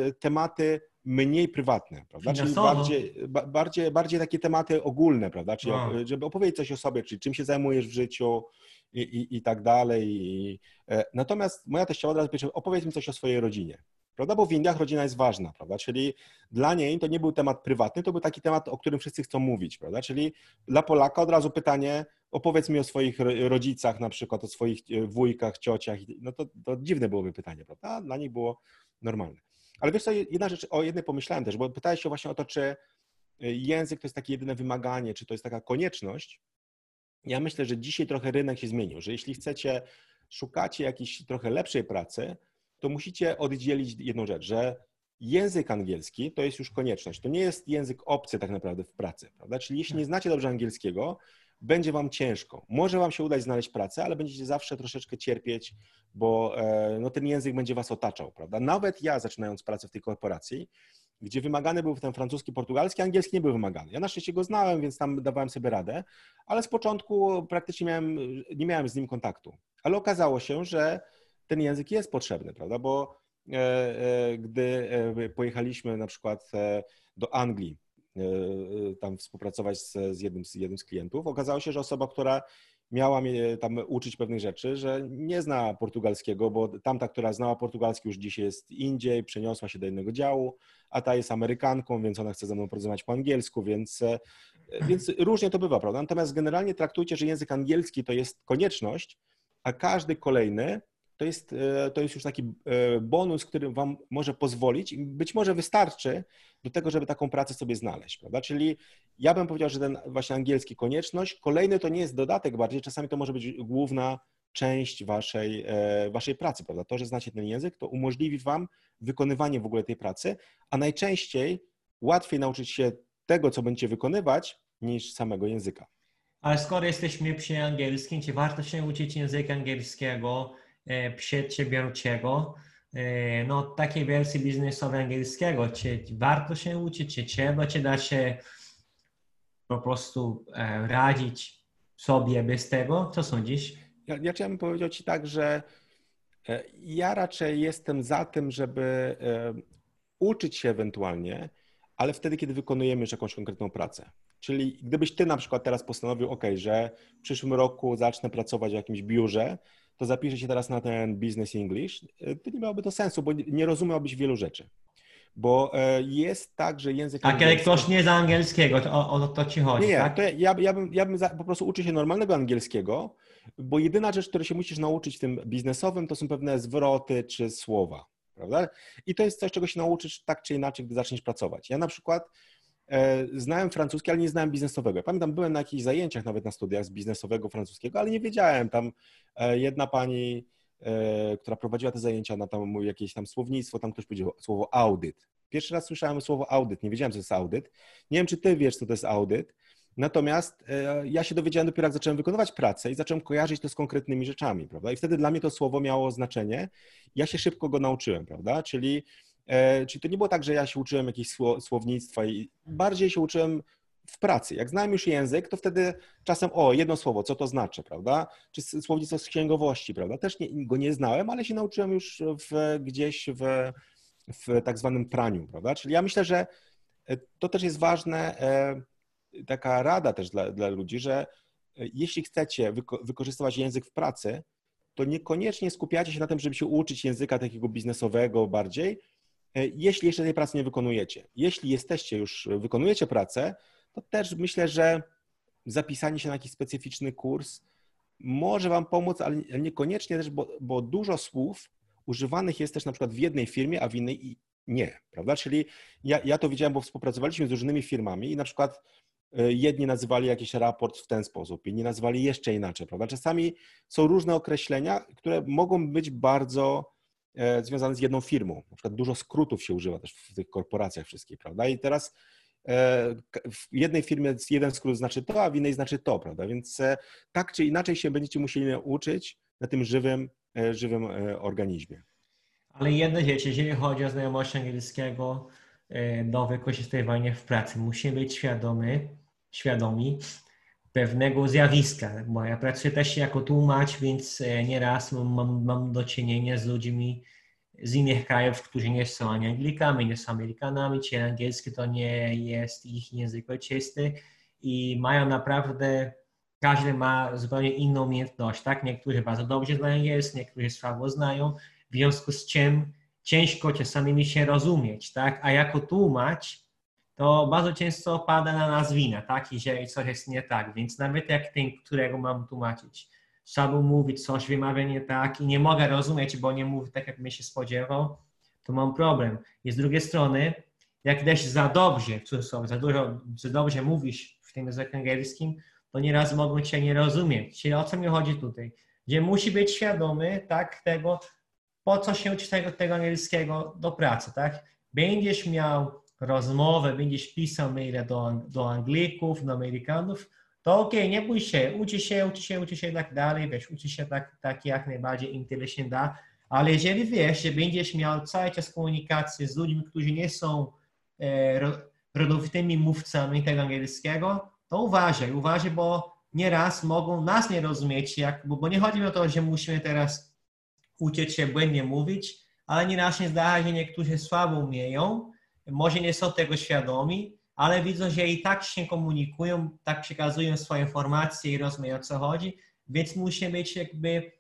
y, tematy mniej prywatne, prawda? Czyli bardziej, ba, bardziej, bardziej takie tematy ogólne, prawda? Czyli no. żeby opowiedzieć coś o sobie, czyli czym się zajmujesz w życiu i, i, i tak dalej. I, e, natomiast moja teściowa od razu powiedziała, opowiedz mi coś o swojej rodzinie, prawda? Bo w Indiach rodzina jest ważna, prawda? Czyli dla niej to nie był temat prywatny, to był taki temat, o którym wszyscy chcą mówić, prawda? Czyli dla Polaka od razu pytanie, opowiedz mi o swoich rodzicach, na przykład o swoich wujkach, ciociach. No to, to dziwne byłoby pytanie, prawda? Dla nich było normalne. Ale wiesz co, jedna rzecz, o jednej pomyślałem też, bo pytałeś się właśnie o to, czy język to jest takie jedyne wymaganie, czy to jest taka konieczność. Ja myślę, że dzisiaj trochę rynek się zmienił, że jeśli chcecie, szukacie jakiejś trochę lepszej pracy, to musicie oddzielić jedną rzecz, że język angielski to jest już konieczność. To nie jest język obcy tak naprawdę w pracy, prawda? Czyli jeśli nie znacie dobrze angielskiego, będzie wam ciężko. Może wam się udać znaleźć pracę, ale będziecie zawsze troszeczkę cierpieć, bo no, ten język będzie was otaczał, prawda? Nawet ja, zaczynając pracę w tej korporacji, gdzie wymagany był ten francuski, portugalski, angielski nie był wymagany. Ja na szczęście go znałem, więc tam dawałem sobie radę, ale z początku praktycznie miałem, nie miałem z nim kontaktu. Ale okazało się, że ten język jest potrzebny, prawda? Bo e, e, gdy e, pojechaliśmy na przykład e, do Anglii, tam współpracować z, z, jednym, z jednym z klientów. Okazało się, że osoba, która miała mnie tam uczyć pewnych rzeczy, że nie zna portugalskiego, bo tamta, która znała portugalski, już dzisiaj jest indziej, przeniosła się do innego działu, a ta jest Amerykanką, więc ona chce ze mną porozmawiać po angielsku, więc, więc różnie to bywa, prawda? Natomiast generalnie traktujcie, że język angielski to jest konieczność, a każdy kolejny to jest, to jest już taki bonus, który wam może pozwolić i być może wystarczy do tego, żeby taką pracę sobie znaleźć, prawda? Czyli ja bym powiedział, że ten właśnie angielski konieczność, kolejny to nie jest dodatek bardziej, czasami to może być główna część waszej, waszej pracy, prawda? To, że znacie ten język, to umożliwi wam wykonywanie w ogóle tej pracy, a najczęściej łatwiej nauczyć się tego, co będziecie wykonywać, niż samego języka. Ale skoro jesteśmy przy angielskim, czy warto się uczyć języka angielskiego, przedsiębiorczego, no takiej wersji biznesowej angielskiego, czy warto się uczyć, czy trzeba, czy da się po prostu radzić sobie bez tego? Co sądzisz? Ja, ja chciałem powiedzieć Ci tak, że ja raczej jestem za tym, żeby uczyć się ewentualnie, ale wtedy, kiedy wykonujemy już jakąś konkretną pracę. Czyli gdybyś Ty na przykład teraz postanowił, ok, że w przyszłym roku zacznę pracować w jakimś biurze, to zapiszę się teraz na ten Business English, to nie miałoby to sensu, bo nie rozumiałbyś wielu rzeczy. Bo jest tak, że język... A kiedy ktoś nie za angielskiego, to o, o to Ci chodzi, nie, tak? Nie, ja, ja bym, ja bym za, po prostu uczył się normalnego angielskiego, bo jedyna rzecz, której się musisz nauczyć w tym biznesowym, to są pewne zwroty czy słowa, prawda? I to jest coś, czego się nauczysz tak czy inaczej, gdy zaczniesz pracować. Ja na przykład e, znałem francuski, ale nie znałem biznesowego. Pamiętam, byłem na jakichś zajęciach nawet na studiach z biznesowego francuskiego, ale nie wiedziałem. Tam e, jedna pani, e, która prowadziła te zajęcia na tam jakieś tam słownictwo, tam ktoś powiedział słowo audyt. Pierwszy raz słyszałem słowo audyt, nie wiedziałem, co to jest audyt. Nie wiem, czy ty wiesz, co to jest audyt. Natomiast e, ja się dowiedziałem dopiero, jak zacząłem wykonywać pracę i zacząłem kojarzyć to z konkretnymi rzeczami, prawda? I wtedy dla mnie to słowo miało znaczenie. Ja się szybko go nauczyłem, prawda? Czyli, e, czyli to nie było tak, że ja się uczyłem jakiegoś słownictwa i bardziej się uczyłem w pracy. Jak znam już język, to wtedy czasem, o, jedno słowo, co to znaczy, prawda? Czy słownictwo z księgowości, prawda? Też nie, go nie znałem, ale się nauczyłem już w, gdzieś w, w tak zwanym praniu, prawda? Czyli ja myślę, że to też jest ważne, taka rada też dla, dla ludzi, że jeśli chcecie wyko wykorzystywać język w pracy, to niekoniecznie skupiacie się na tym, żeby się uczyć języka takiego biznesowego bardziej, jeśli jeszcze tej pracy nie wykonujecie. Jeśli jesteście już, wykonujecie pracę, to też myślę, że zapisanie się na jakiś specyficzny kurs może Wam pomóc, ale niekoniecznie też, bo, bo dużo słów używanych jest też na przykład w jednej firmie, a w innej nie, prawda? Czyli ja, ja to widziałem, bo współpracowaliśmy z różnymi firmami i na przykład jedni nazywali jakiś raport w ten sposób, inni nazywali jeszcze inaczej, prawda? Czasami są różne określenia, które mogą być bardzo związane z jedną firmą. Na przykład dużo skrótów się używa też w tych korporacjach wszystkich, prawda? I teraz w jednej firmie jeden skrót znaczy to, a w innej znaczy to, prawda? Więc tak czy inaczej się będziecie musieli uczyć na tym żywym, żywym organizmie. Ale jedno wiecie, jeżeli chodzi o znajomość angielskiego do wykorzystywania w pracy, musimy być świadomy, świadomi pewnego zjawiska, bo ja pracuję też jako tłumacz, więc nieraz mam, mam do czynienia z ludźmi z innych krajów, którzy nie są ani Anglikami, nie są Amerykanami, czy angielski to nie jest ich język ojczysty i mają naprawdę, każdy ma zupełnie inną umiejętność, tak? Niektórzy bardzo dobrze znają angielski, niektórzy słabo znają, w związku z czym ciężko czasami mi się rozumieć, tak? A jako tłumacz to bardzo często pada na nas wina, tak? Jeżeli coś jest nie tak, więc nawet jak ten, którego mam tłumaczyć, trzeba mówić coś, wymawia nie tak i nie mogę rozumieć, bo nie mówi tak, jak mi się spodziewał, to mam problem. I z drugiej strony, jak też za dobrze, za dużo, za dobrze mówisz w tym języku angielskim, to nieraz mogą cię nie rozumieć. Czyli o co mi chodzi tutaj? Gdzie musi być świadomy, tak, tego, po co się uczyć tego, tego angielskiego do pracy, tak? Będziesz miał rozmowę, będziesz pisał maile do, do Anglików, do Amerykanów, to okej, okay, nie bój się, uczy się, uczy się, uczy się i tak dalej, wiesz, uczy się tak, tak jak najbardziej intelektywnie da, ale jeżeli wiesz, że będziesz miał cały czas komunikację z ludźmi, którzy nie są e, rodowitymi mówcami tego angielskiego, to uważaj, uważaj, bo nieraz mogą nas nie rozumieć, jak, bo, bo nie chodzi o to, że musimy teraz uczyć się błędnie mówić, ale nieraz się zdarza, że niektórzy słabo umieją, może nie są tego świadomi, ale widzą, że i tak się komunikują, tak przekazują swoje informacje i rozumieją, o co chodzi, więc musimy być jakby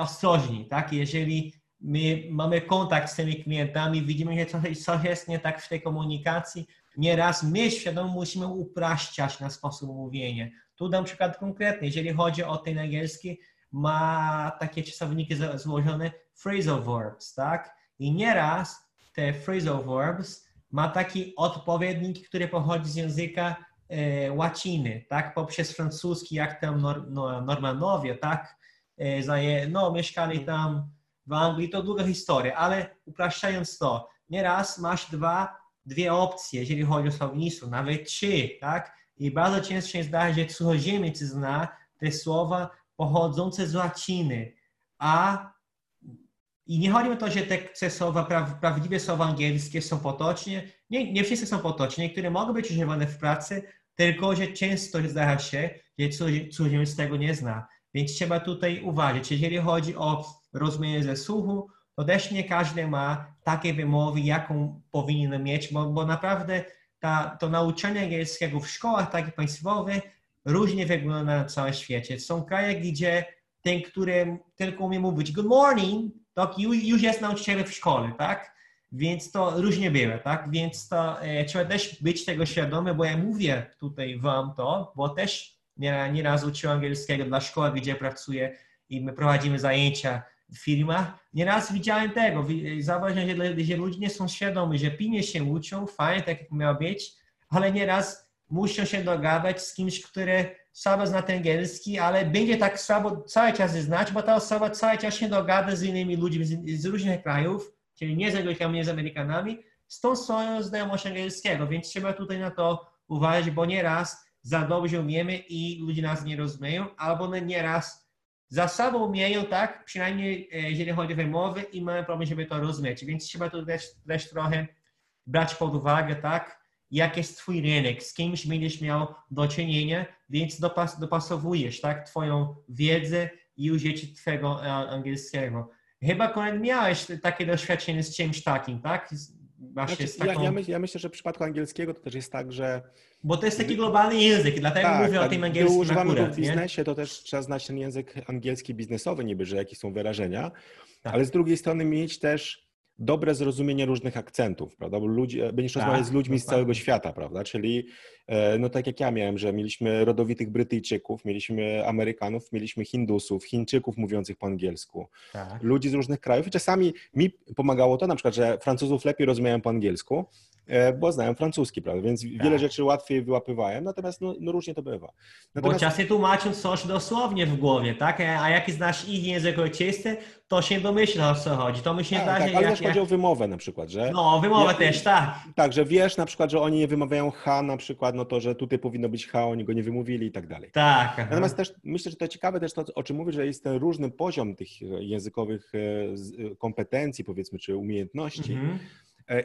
ostrożni, tak? Jeżeli my mamy kontakt z tymi klientami, widzimy, że coś, coś jest nie tak w tej komunikacji, nieraz my świadomo musimy upraszczać na sposób mówienia. Tu dam przykład konkretny, jeżeli chodzi o ten angielski, ma takie czasowniki złożone phrasal verbs, tak? I nieraz te phrasal verbs ma taki odpowiednik, który pochodzi z języka e, łaciny, tak? Poprzez francuski, jak tam nor, no, Normanowie, tak? E, zaje, no, mieszkali tam w Anglii, to długa historia, ale upraszczając to, nieraz masz dwa, dwie opcje, jeżeli chodzi o słownictwo, nawet trzy, tak? I bardzo często się zdarza, że cudzoziemiec zna te słowa pochodzące z łaciny, a i nie chodzi o to, że te słowa, pra, prawdziwe słowa angielskie są potocznie, nie, nie wszystkie są potocznie, niektóre mogą być używane w pracy, tylko że często zdarza się, że cudzoziemiec tego nie zna, więc trzeba tutaj uważać. Jeżeli chodzi o rozumienie ze słuchu, to też nie każdy ma takiej wymowy, jaką powinien mieć, bo, bo naprawdę ta, to nauczanie angielskiego w szkołach takich państwowych różnie wygląda na całym świecie. Są kraje, gdzie ten, który tylko umie mówić good morning, to już jest nauczycielem w szkole, tak? Więc to różnie bywa, tak? Więc to e, trzeba też być tego świadomy, bo ja mówię tutaj wam to, bo też nieraz uczyłem angielskiego dla szkoły, gdzie pracuję i my prowadzimy zajęcia w firmach. Nieraz widziałem tego, zauważyłem, że, że ludzie nie są świadomi, że pilnie się uczą, fajnie, tak jak miało być, ale nieraz muszą się dogadać z kimś, który słabo zna ten angielski, ale będzie tak słabo cały czas znać, bo ta osoba cały czas się dogada z innymi ludźmi z, z różnych krajów, czyli nie z Anglikami, nie z Amerykanami, z tą swoją znajomość angielskiego, więc trzeba tutaj na to uważać, bo nieraz za dobrze umiemy i ludzie nas nie rozumieją, albo nieraz za sobą umieją, tak, przynajmniej jeżeli chodzi o wymowy i mamy problem, żeby to rozumieć, więc trzeba tutaj też, też trochę brać pod uwagę, tak, jak jest twój rynek, z kimś będziesz miał do czynienia, więc dopas dopasowujesz tak, twoją wiedzę i użycie twojego angielskiego. Chyba Konrad, miałeś takie doświadczenie z czymś takim, tak? Właśnie znaczy, z taką... ja, ja, myśl, ja myślę, że w przypadku angielskiego to też jest tak, że... Bo to jest taki globalny język, dlatego tak, mówię tak, o tym angielskim używamy akurat, w biznesie, nie? To też trzeba znać ten język angielski biznesowy niby, że jakie są wyrażenia, tak. Ale z drugiej strony mieć też dobre zrozumienie różnych akcentów, prawda? Bo ludzie, będziesz tak, rozmawiać z ludźmi z całego świata, prawda? Czyli no tak jak ja miałem, że mieliśmy rodowitych Brytyjczyków, mieliśmy Amerykanów, mieliśmy Hindusów, Chińczyków mówiących po angielsku, tak. Ludzi z różnych krajów i czasami mi pomagało to na przykład, że Francuzów lepiej rozumiałem po angielsku, bo znałem francuski, prawda? Więc tak. Wiele rzeczy łatwiej wyłapywałem, natomiast no, no różnie to bywa. Natomiast... Bo czasem tłumaczą coś dosłownie w głowie, tak? A jak znasz ich język ojczysty, to się domyśla, o co chodzi. To mi się tak, tak, ale jak, też chodzi jak... o wymowę na przykład, że... No, wymowę jak... też, tak. Tak, że wiesz na przykład, że oni nie wymawiają H na przykład, no to, że tutaj powinno być H, oni go nie wymówili i tak dalej. Tak. Aha. Natomiast też myślę, że to ciekawe też to, o czym mówisz, że jest ten różny poziom tych językowych kompetencji, powiedzmy, czy umiejętności. Mhm.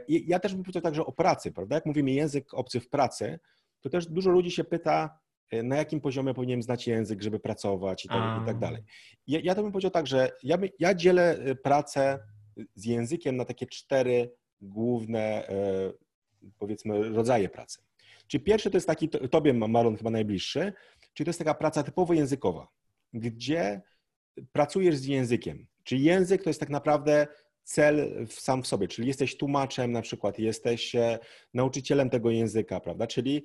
Ja też bym pytał także o pracy, prawda? Jak mówimy język obcy w pracy, to też dużo ludzi się pyta, na jakim poziomie powinienem znać język, żeby pracować i tak, i tak dalej. Ja, ja to bym powiedział tak, że ja, by, ja dzielę pracę z językiem na takie cztery główne, powiedzmy, rodzaje pracy. Czyli pierwszy to jest taki, tobie Marlon chyba najbliższy, czyli to jest taka praca typowo językowa, gdzie pracujesz z językiem. Czyli język to jest tak naprawdę... cel sam w sobie, czyli jesteś tłumaczem na przykład, jesteś nauczycielem tego języka, prawda, czyli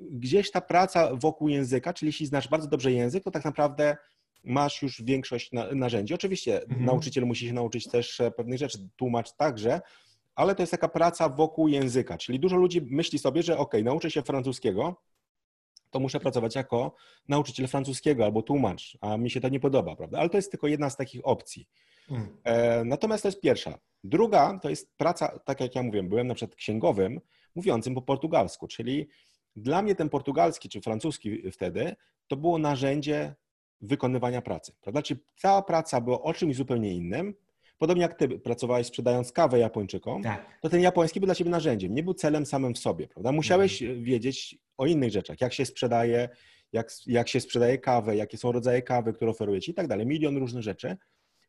gdzieś ta praca wokół języka, czyli jeśli znasz bardzo dobrze język, to tak naprawdę masz już większość narzędzi. Oczywiście mhm. nauczyciel musi się nauczyć też pewnych rzeczy, tłumacz także, ale to jest taka praca wokół języka, czyli dużo ludzi myśli sobie, że okej, nauczę się francuskiego, to muszę pracować jako nauczyciel francuskiego albo tłumacz, a mi się to nie podoba, prawda, ale to jest tylko jedna z takich opcji. Hmm. Natomiast to jest pierwsza. Druga to jest praca, tak jak ja mówiłem, byłem na przykład księgowym mówiącym po portugalsku, czyli dla mnie ten portugalski czy francuski wtedy to było narzędzie wykonywania pracy, prawda? Czyli cała praca była o czymś zupełnie innym. Podobnie jak ty pracowałeś sprzedając kawę Japończykom, tak. To ten japoński był dla ciebie narzędziem, nie był celem samym w sobie, prawda? Musiałeś hmm. wiedzieć o innych rzeczach, jak się sprzedaje, jak, jak się sprzedaje kawę, jakie są rodzaje kawy, które oferujecie i tak dalej, milion różnych rzeczy.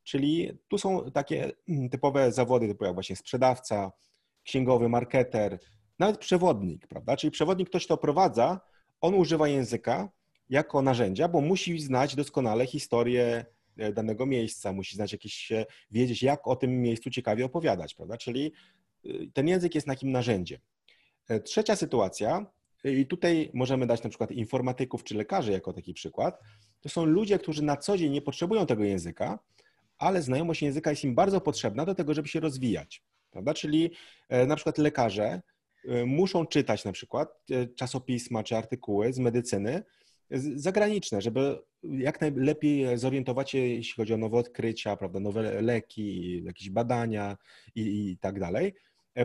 Czyli tu są takie typowe zawody, typu jak właśnie sprzedawca, księgowy, marketer, nawet przewodnik, prawda? Czyli przewodnik, ktoś, kto prowadza, on używa języka jako narzędzia, bo musi znać doskonale historię danego miejsca, musi znać jakieś, wiedzieć, jak o tym miejscu ciekawie opowiadać, prawda? Czyli ten język jest takim narzędziem. Trzecia sytuacja, i tutaj możemy dać na przykład informatyków czy lekarzy jako taki przykład, to są ludzie, którzy na co dzień nie potrzebują tego języka, ale znajomość języka jest im bardzo potrzebna do tego, żeby się rozwijać, prawda? Czyli na przykład lekarze muszą czytać na przykład czasopisma czy artykuły z medycyny zagraniczne, żeby jak najlepiej zorientować się, jeśli chodzi o nowe odkrycia, prawda, nowe leki, jakieś badania i, i tak dalej.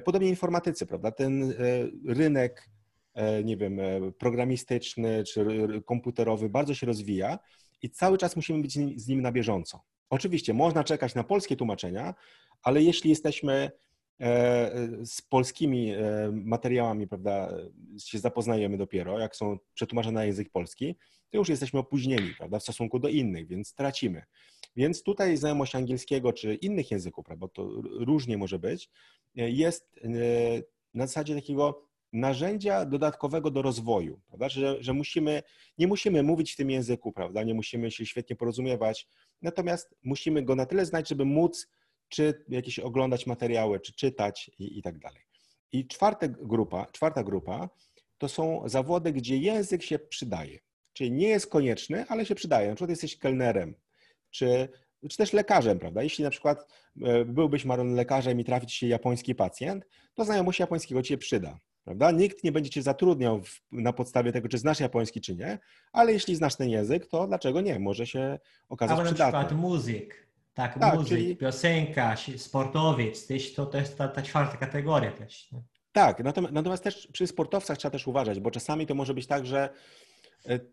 Podobnie informatycy, prawda? Ten rynek, nie wiem, programistyczny czy komputerowy bardzo się rozwija i cały czas musimy być z nim na bieżąco. Oczywiście można czekać na polskie tłumaczenia, ale jeśli jesteśmy z polskimi materiałami, prawda, się zapoznajemy dopiero, jak są przetłumaczone na język polski, to już jesteśmy opóźnieni, prawda, w stosunku do innych, więc tracimy. Więc tutaj znajomość angielskiego czy innych języków, prawda, bo to różnie może być, jest na zasadzie takiego narzędzia dodatkowego do rozwoju, prawda? Że, że musimy, nie musimy mówić w tym języku, prawda? Nie musimy się świetnie porozumiewać, natomiast musimy go na tyle znać, żeby móc czy jakieś oglądać materiały, czy czytać i, i tak dalej. I czwarta grupa, czwarta grupa to są zawody, gdzie język się przydaje, czyli nie jest konieczny, ale się przydaje. Na przykład jesteś kelnerem, czy, czy też lekarzem, prawda? Jeśli na przykład byłbyś Marlon lekarzem i trafi ci się japoński pacjent, to znajomość japońskiego ci się przyda. Prawda? Nikt nie będzie cię zatrudniał w, na podstawie tego, czy znasz japoński, czy nie, ale jeśli znasz ten język, to dlaczego nie? Może się okazać ale przydatne. Na przykład muzyk, tak, tak muzyk, czyli... piosenkarz, sportowiec, to, to jest ta, ta czwarta kategoria też. Nie? Tak, natomiast, natomiast też przy sportowcach trzeba też uważać, bo czasami to może być tak, że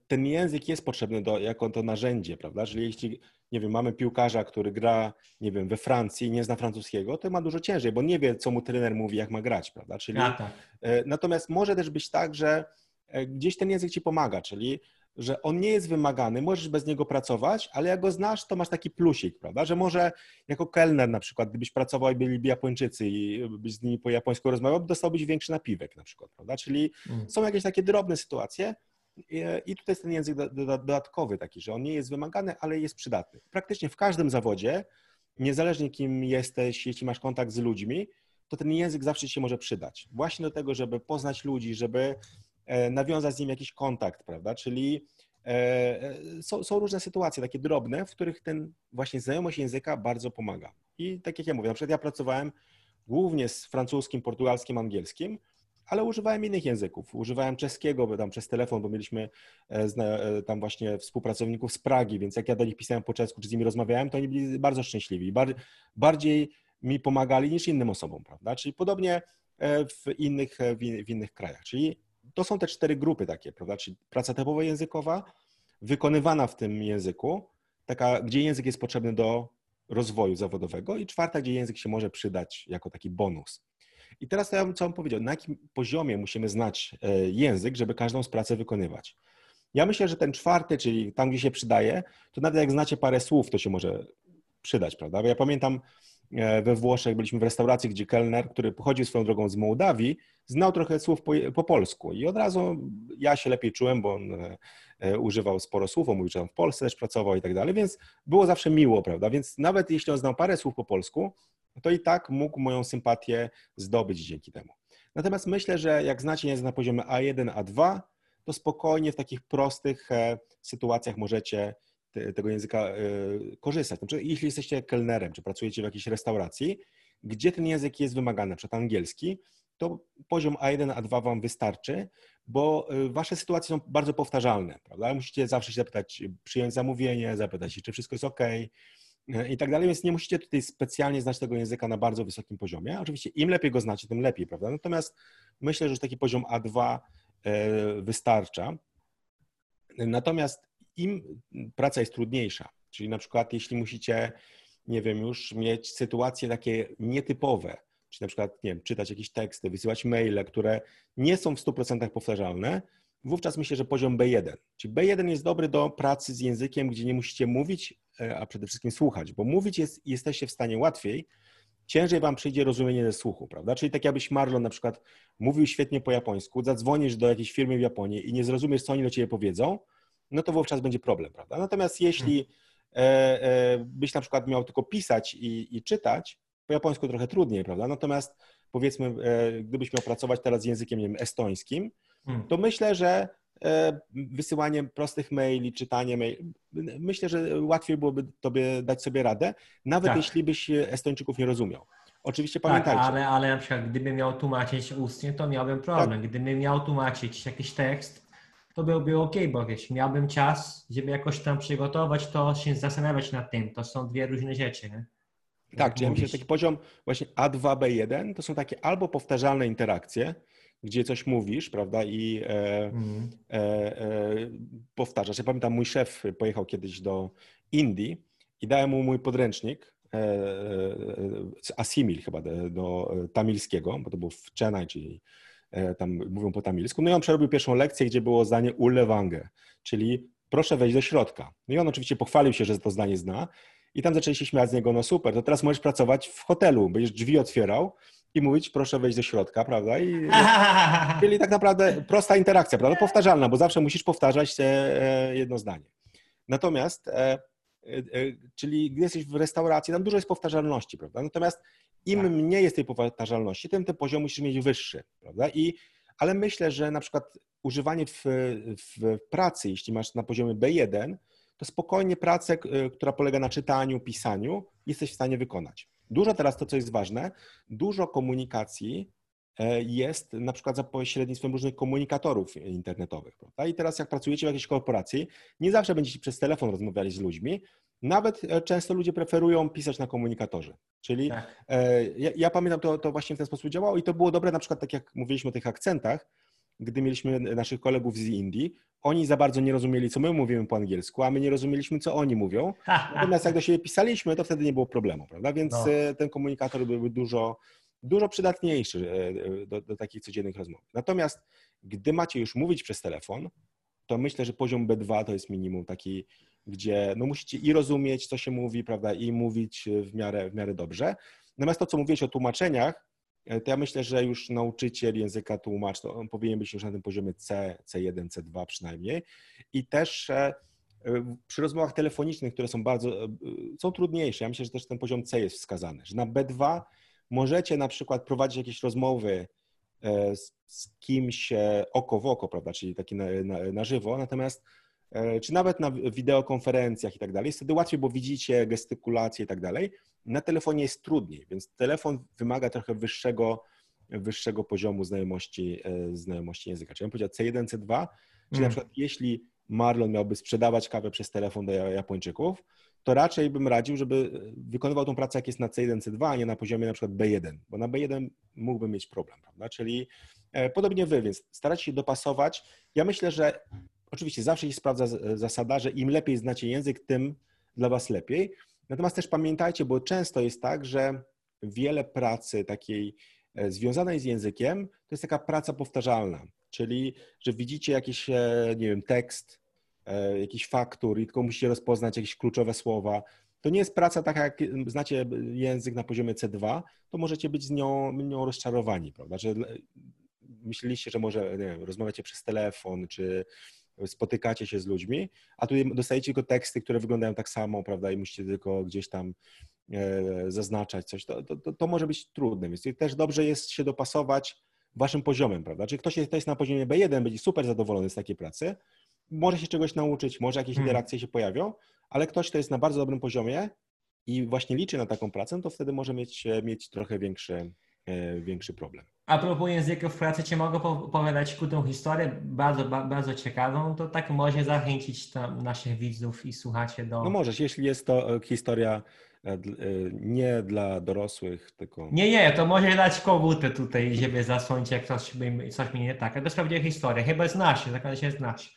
ten język jest potrzebny do, jako to narzędzie, prawda? Czyli jeśli, nie wiem, mamy piłkarza, który gra, nie wiem, we Francji i nie zna francuskiego, to ma dużo ciężej, bo nie wie, co mu trener mówi, jak ma grać, prawda? Czyli, A, tak. Natomiast może też być tak, że gdzieś ten język ci pomaga, czyli że on nie jest wymagany, możesz bez niego pracować, ale jak go znasz, to masz taki plusik, prawda? Że może jako kelner na przykład, gdybyś pracował i byliby Japończycy i byś z nimi po japońsku rozmawiał, dostałbyś większy napiwek na przykład, prawda? Czyli mm. są jakieś takie drobne sytuacje i tutaj jest ten język dodatkowy taki, że on nie jest wymagany, ale jest przydatny. Praktycznie w każdym zawodzie, niezależnie kim jesteś, jeśli masz kontakt z ludźmi, to ten język zawsze się może przydać. Właśnie do tego, żeby poznać ludzi, żeby nawiązać z nim jakiś kontakt, prawda? Czyli e, są, są różne sytuacje, takie drobne, w których ten właśnie znajomość języka bardzo pomaga. I tak jak ja mówię, na przykład ja pracowałem głównie z francuskim, portugalskim, angielskim, ale używałem innych języków. Używałem czeskiego, bo tam przez telefon, bo mieliśmy e, tam właśnie współpracowników z Pragi, więc jak ja do nich pisałem po czesku, czy z nimi rozmawiałem, to oni byli bardzo szczęśliwi. Bar- bardziej mi pomagali niż innym osobom, prawda? Czyli podobnie w innych, w in, w innych krajach. Czyli to są te cztery grupy takie, prawda? Czyli praca typowo językowa, wykonywana w tym języku, taka, gdzie język jest potrzebny do rozwoju zawodowego, i czwarta, gdzie język się może przydać jako taki bonus. I teraz to ja bym co bym powiedział, na jakim poziomie musimy znać język, żeby każdą z pracy wykonywać. Ja myślę, że ten czwarty, czyli tam, gdzie się przydaje, to nawet jak znacie parę słów, to się może przydać, prawda? Bo ja pamiętam, we Włoszech byliśmy w restauracji, gdzie kelner, który pochodził swoją drogą z Mołdawii, znał trochę słów po, po polsku i od razu ja się lepiej czułem, bo on używał sporo słów, on mówił, że on w Polsce też pracował i tak dalej, więc było zawsze miło, prawda? Więc nawet jeśli on znał parę słów po polsku, to i tak mógł moją sympatię zdobyć dzięki temu. Natomiast myślę, że jak znacie język na poziomie A jeden, A dwa, to spokojnie w takich prostych sytuacjach możecie tego języka korzystać. Znaczy, jeśli jesteście kelnerem, czy pracujecie w jakiejś restauracji, gdzie ten język jest wymagany, na przykład angielski, to poziom A jeden, A dwa wam wystarczy, bo wasze sytuacje są bardzo powtarzalne, prawda? Musicie zawsze się zapytać, przyjąć zamówienie, zapytać się, czy wszystko jest ok i tak dalej, więc nie musicie tutaj specjalnie znać tego języka na bardzo wysokim poziomie. Oczywiście im lepiej go znacie, tym lepiej, prawda? Natomiast myślę, że już taki poziom A dwa wystarcza. Natomiast im praca jest trudniejsza, czyli na przykład jeśli musicie, nie wiem, już mieć sytuacje takie nietypowe, czyli na przykład, nie wiem, czytać jakieś teksty, wysyłać maile, które nie są w stu procentach powtarzalne, wówczas myślę, że poziom B jeden. Czyli B jeden jest dobry do pracy z językiem, gdzie nie musicie mówić, a przede wszystkim słuchać, bo mówić jest, jesteście w stanie łatwiej, ciężej wam przyjdzie rozumienie ze słuchu, prawda? Czyli tak jakbyś, Marlon, na przykład mówił świetnie po japońsku, zadzwonisz do jakiejś firmy w Japonii i nie zrozumiesz, co oni do ciebie powiedzą, no to wówczas będzie problem, prawda? Natomiast jeśli e, e, byś na przykład miał tylko pisać i, i czytać, po japońsku trochę trudniej, prawda? Natomiast powiedzmy, e, gdybyś miał pracować teraz z językiem, nie wiem, estońskim, hmm. to myślę, że e, wysyłanie prostych maili, czytanie maili, myślę, że łatwiej byłoby tobie dać sobie radę, nawet tak. jeśli byś Estończyków nie rozumiał. Oczywiście pamiętajcie. Tak, ale, ale na przykład gdybym miał tłumaczyć ustnie, to miałbym problem. Tak. Gdybym miał tłumaczyć jakiś tekst, to byłby ok, bo wiesz, miałbym czas, żeby jakoś tam przygotować to, się zastanawiać nad tym. To są dwie różne rzeczy, nie? Jak tak, czyli ja myślę, że taki poziom właśnie A dwa, B jeden to są takie albo powtarzalne interakcje, gdzie coś mówisz, prawda, i e, mm. e, e, powtarzasz. Ja pamiętam, mój szef pojechał kiedyś do Indii i dałem mu mój podręcznik e, e, z Asimil chyba do, do tamilskiego, bo to był w Chennai, czyli tam mówią po tamilsku. No i on przerobił pierwszą lekcję, gdzie było zdanie ulewangę, czyli proszę wejść do środka. No i on oczywiście pochwalił się, że to zdanie zna i tam zaczęli się śmiać z niego, no super, to teraz możesz pracować w hotelu, będziesz drzwi otwierał i mówić proszę wejść do środka, prawda? I, no, czyli tak naprawdę prosta interakcja, prawda? Powtarzalna, bo zawsze musisz powtarzać jedno zdanie. Natomiast, czyli gdy jesteś w restauracji, tam dużo jest powtarzalności, prawda? Natomiast im tak. mniej jest tej powtarzalności, tym ten poziom musisz mieć wyższy, prawda? I, ale myślę, że na przykład używanie w, w pracy, jeśli masz na poziomie B jeden, to spokojnie pracę, która polega na czytaniu, pisaniu, jesteś w stanie wykonać. Dużo teraz, to co jest ważne, dużo komunikacji jest na przykład za pośrednictwem różnych komunikatorów internetowych, prawda? I teraz jak pracujecie w jakiejś korporacji, nie zawsze będziecie przez telefon rozmawiali z ludźmi, nawet często ludzie preferują pisać na komunikatorze, czyli tak. ja, ja pamiętam, to, to właśnie w ten sposób działało i to było dobre, na przykład tak jak mówiliśmy o tych akcentach, gdy mieliśmy naszych kolegów z Indii, oni za bardzo nie rozumieli, co my mówimy po angielsku, a my nie rozumieliśmy, co oni mówią. Natomiast jak do siebie pisaliśmy, to wtedy nie było problemu, prawda? Więc no. ten komunikator byłby dużo, dużo przydatniejszy do, do takich codziennych rozmów. Natomiast gdy macie już mówić przez telefon, to myślę, że poziom B dwa to jest minimum taki, gdzie no musicie i rozumieć, co się mówi, prawda, i mówić w miarę, w miarę dobrze. Natomiast to, co mówiłeś o tłumaczeniach, to ja myślę, że już nauczyciel języka tłumacz, to on powinien być już na tym poziomie C, C jeden, C dwa przynajmniej. I też przy rozmowach telefonicznych, które są bardzo, są trudniejsze, ja myślę, że też ten poziom C jest wskazany, że na B dwa możecie na przykład prowadzić jakieś rozmowy z, z kimś oko w oko, prawda, czyli takie na, na, na żywo, natomiast czy nawet na wideokonferencjach i tak dalej, jest wtedy łatwiej, bo widzicie gestykulację i tak dalej. Na telefonie jest trudniej, więc telefon wymaga trochę wyższego, wyższego poziomu znajomości, znajomości języka. Czyli ja bym powiedział C jeden, C dwa, czyli mm. na przykład jeśli Marlon miałby sprzedawać kawę przez telefon do Japończyków, to raczej bym radził, żeby wykonywał tą pracę, jak jest na C jeden, C dwa, a nie na poziomie na przykład B jeden, bo na B jeden mógłby mieć problem, prawda? Czyli podobnie wy, więc starać się dopasować. Ja myślę, że oczywiście zawsze się sprawdza zasada, że im lepiej znacie język, tym dla was lepiej. Natomiast też pamiętajcie, bo często jest tak, że wiele pracy takiej związanej z językiem to jest taka praca powtarzalna, czyli że widzicie jakiś, nie wiem, tekst, jakiś faktur i tylko musicie rozpoznać jakieś kluczowe słowa. To nie jest praca taka, jak znacie język na poziomie C dwa, to możecie być z nią, nią rozczarowani, prawda? Że myśleliście, że może, nie wiem, rozmawiacie przez telefon, czy spotykacie się z ludźmi, a tu dostajecie tylko teksty, które wyglądają tak samo, prawda, i musicie tylko gdzieś tam zaznaczać coś, to, to, to może być trudne, więc też dobrze jest się dopasować waszym poziomem, prawda, czyli ktoś jest na poziomie B jeden, będzie super zadowolony z takiej pracy, może się czegoś nauczyć, może jakieś hmm. interakcje się pojawią, ale ktoś, kto jest na bardzo dobrym poziomie i właśnie liczy na taką pracę, to wtedy może mieć, mieć trochę większy, większy problem. A propos języków pracy, czy mogę opowiadać krótką historię, bardzo, ba, bardzo ciekawą, to tak może zachęcić tam naszych widzów i słuchacie do... No możesz, jeśli jest to historia nie dla dorosłych, tylko... Nie, nie, to może dać kołutę tutaj, żeby zasłonić, jak coś, coś mi nie tak. To jest prawdziwa historia, chyba znasz się, zakładam, że znasz.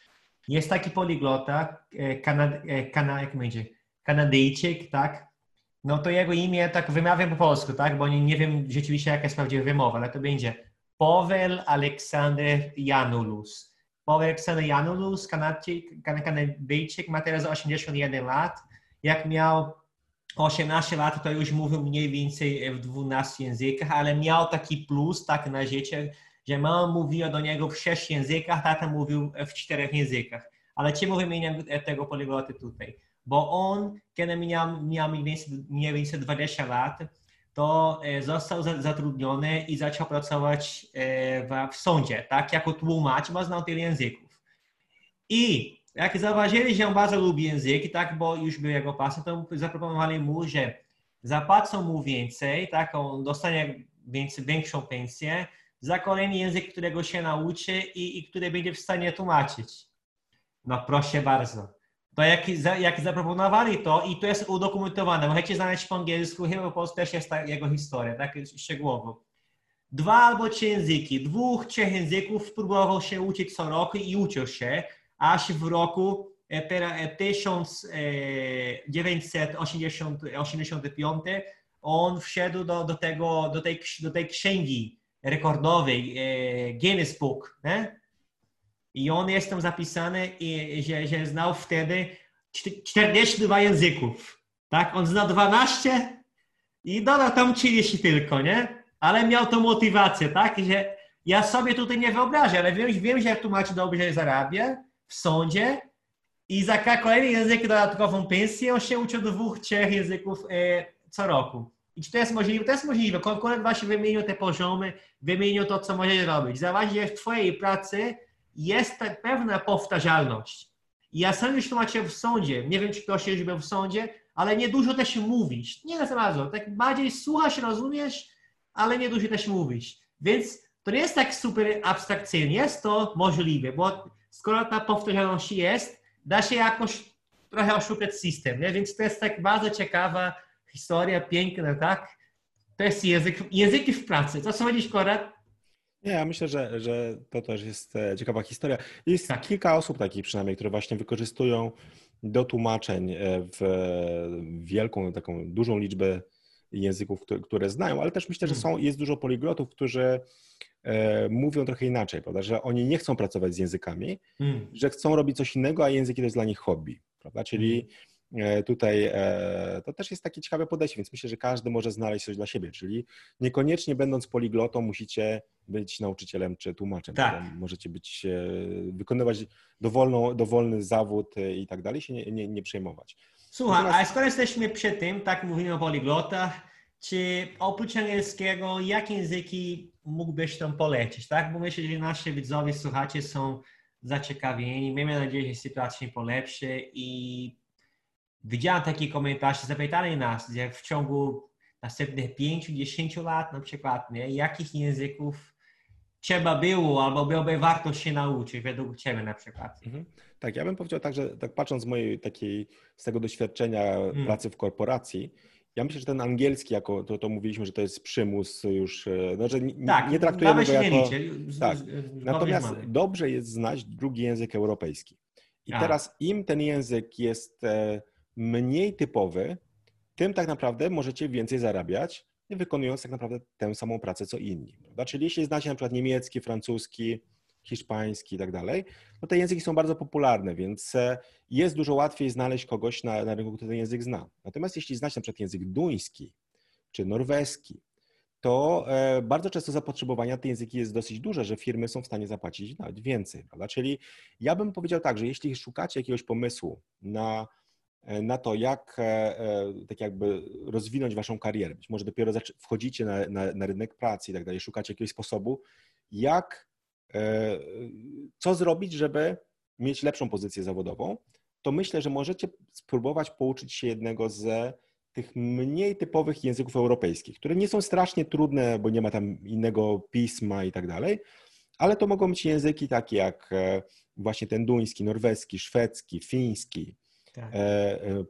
Jest taki poliglota, kanad, kana, jak będzie, Kanadyjczyk, tak? No to jego imię tak wymawiam po polsku, tak? Bo nie, nie wiem rzeczywiście, jaka jest prawdziwa wymowa, ale to będzie Paweł Aleksander Janulus. Paweł Aleksander Janulus, Kanadyjczyk, ma teraz osiemdziesiąt jeden lat. Jak miał osiemnaście lat, to już mówił mniej więcej w dwunastu językach, ale miał taki plus, tak na życie, że mama mówiła do niego w sześciu językach, tata mówił w czterech językach. Ale czemu wymieniam tego poligloty tutaj? Bo on, kiedy miał, miał mniej więcej dwadzieścia lat, to został zatrudniony i zaczął pracować w, w sądzie, tak, jako tłumacz, bo znał tyle języków. I jak zauważyli, że on bardzo lubi języki, tak, bo już był jego pasem, to zaproponowali mu, że zapłacą mu więcej, tak, on dostanie więcej, większą pensję za kolejny język, którego się nauczy i, i który będzie w stanie tłumaczyć. No proszę bardzo. To jak, jak zaproponowali to, i to jest udokumentowane, możecie znaleźć po angielsku, chyba po polsku też jest ta jego historia, tak szczegółowo. Dwa albo trzy języki, dwóch, trzech języków próbował się uczyć co roku i uczył się, aż w roku tysiąc dziewięćset osiemdziesiątym piątym on wszedł do, do, tego, do, tej, do tej księgi rekordowej, Guinness Book, nie? I on jest tam zapisany, i, że, że znał wtedy czterdzieści dwa języków, tak? On znał dwanaście i dodał tam trzydzieści tylko, nie? Ale miał tą motywację, tak? Że ja sobie tutaj nie wyobrażę, ale wiem, wiem że jak tłumacz dobrze zarabia w sądzie i za kolejny język dodatkową pensję on się uczył dwóch, trzech języków e, co roku. I czy to jest możliwe? To jest możliwe. Konkurent właśnie wymienił te poziomy, wymienił to, co możesz robić. Zauważ, że w twojej pracy jest tak pewna powtarzalność. Ja sam już tłumaczyłem w sądzie, nie wiem, czy to się już był w sądzie, ale niedużo też mówisz. Nie na razu, tak bardziej słuchasz, rozumiesz, ale niedużo też mówisz. Więc to nie jest tak super abstrakcyjnie, jest to możliwe, bo skoro ta powtarzalność jest, da się jakoś trochę oszukać system, nie? Więc to jest tak bardzo ciekawa historia, piękna, tak? To jest język, języki w pracy. Co sądzisz, Konrad? Nie, ja myślę, że, że to też jest ciekawa historia. Jest tak. kilka osób takich przynajmniej, które właśnie wykorzystują do tłumaczeń w wielką, taką dużą liczbę języków, które, które znają, ale też myślę, że są, jest dużo poliglotów, którzy e, mówią trochę inaczej, prawda? Że oni nie chcą pracować z językami, mm. że chcą robić coś innego, a języki to jest dla nich hobby, prawda? Czyli e, tutaj e, to też jest takie ciekawe podejście, więc myślę, że każdy może znaleźć coś dla siebie, czyli niekoniecznie będąc poliglotą musicie być nauczycielem czy tłumaczem. Tak. Możecie być, e, wykonywać dowolną, dowolny zawód i tak dalej, się nie, nie, nie przejmować. Słuchaj, a skoro jesteśmy przy tym, tak mówimy o poliglotach, czy oprócz angielskiego, jakie języki mógłbyś tam polecić, tak? Bo myślę, że nasi widzowie, słuchacze są zaciekawieni, miejmy nadzieję, że sytuacja się polepszy i widziałem taki komentarz, zapytali nas, jak w ciągu następnych pięciu do dziesięciu lat na przykład, nie? Jakich języków trzeba było, albo byłoby warto się nauczyć według Ciebie na przykład. Mhm. Tak, ja bym powiedział tak, że tak patrząc z mojej takiej, z tego doświadczenia hmm. pracy w korporacji, ja myślę, że ten angielski, jako to, to mówiliśmy, że to jest przymus już, no, że n- tak, nie traktujemy go jako... Nie liczę. Z, tak, z, z, natomiast mamy. Dobrze jest znać drugi język europejski. I Aha. teraz im ten język jest mniej typowy, tym tak naprawdę możecie więcej zarabiać, wykonując tak naprawdę tę samą pracę, co inni. Prawda? Czyli jeśli znacie na przykład niemiecki, francuski, hiszpański i tak dalej, no te języki są bardzo popularne, więc jest dużo łatwiej znaleźć kogoś na, na rynku, kto ten język zna. Natomiast jeśli znacie na przykład język duński czy norweski, to e, bardzo często zapotrzebowania te języki jest dosyć duże, że firmy są w stanie zapłacić nawet więcej. Prawda? Czyli ja bym powiedział tak, że jeśli szukacie jakiegoś pomysłu na na to, jak tak jakby rozwinąć waszą karierę. Być może dopiero wchodzicie na, na, na rynek pracy i tak dalej, szukacie jakiegoś sposobu, jak, co zrobić, żeby mieć lepszą pozycję zawodową, to myślę, że możecie spróbować pouczyć się jednego z tych mniej typowych języków europejskich, które nie są strasznie trudne, bo nie ma tam innego pisma i tak dalej, ale to mogą być języki takie jak właśnie ten duński, norweski, szwedzki, fiński, tak.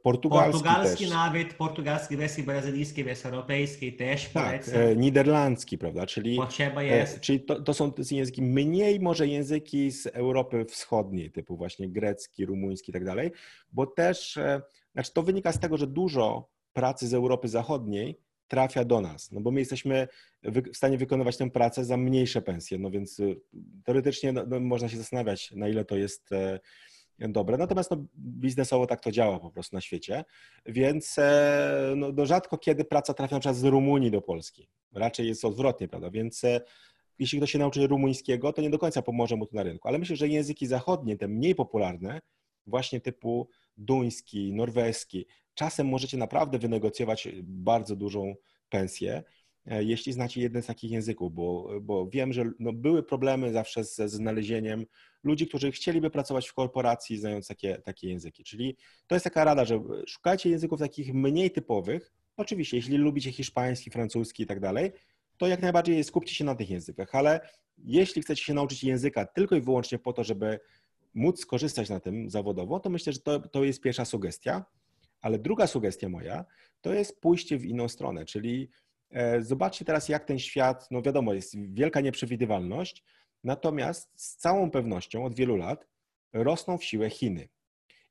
Portugalski, portugalski nawet, portugalski wersji brazylijskiej, wersji europejskiej też tak, niderlandzki, prawda? Czyli, potrzeba jest. Czyli to, to są języki mniej może języki z Europy Wschodniej, typu właśnie grecki, rumuński i tak dalej, bo też znaczy to wynika z tego, że dużo pracy z Europy Zachodniej trafia do nas, no bo my jesteśmy w stanie wykonywać tę pracę za mniejsze pensje, no więc teoretycznie no, można się zastanawiać, na ile to jest dobre, natomiast no, biznesowo tak to działa po prostu na świecie, więc no, no, rzadko kiedy praca trafia na przykład z Rumunii do Polski, raczej jest odwrotnie, prawda, więc jeśli ktoś się nauczy rumuńskiego, to nie do końca pomoże mu to na rynku, ale myślę, że języki zachodnie, te mniej popularne, właśnie typu duński, norweski, czasem możecie naprawdę wynegocjować bardzo dużą pensję, jeśli znacie jeden z takich języków, bo, bo wiem, że no, były problemy zawsze ze znalezieniem ludzi, którzy chcieliby pracować w korporacji, znając takie, takie języki. Czyli to jest taka rada, że szukajcie języków takich mniej typowych. Oczywiście, jeśli lubicie hiszpański, francuski i tak dalej, to jak najbardziej skupcie się na tych językach, ale jeśli chcecie się nauczyć języka tylko i wyłącznie po to, żeby móc skorzystać na tym zawodowo, to myślę, że to, to jest pierwsza sugestia. Ale druga sugestia moja to jest pójście w inną stronę, czyli zobaczcie teraz, jak ten świat, no wiadomo, jest wielka nieprzewidywalność, natomiast z całą pewnością od wielu lat rosną w siłę Chiny.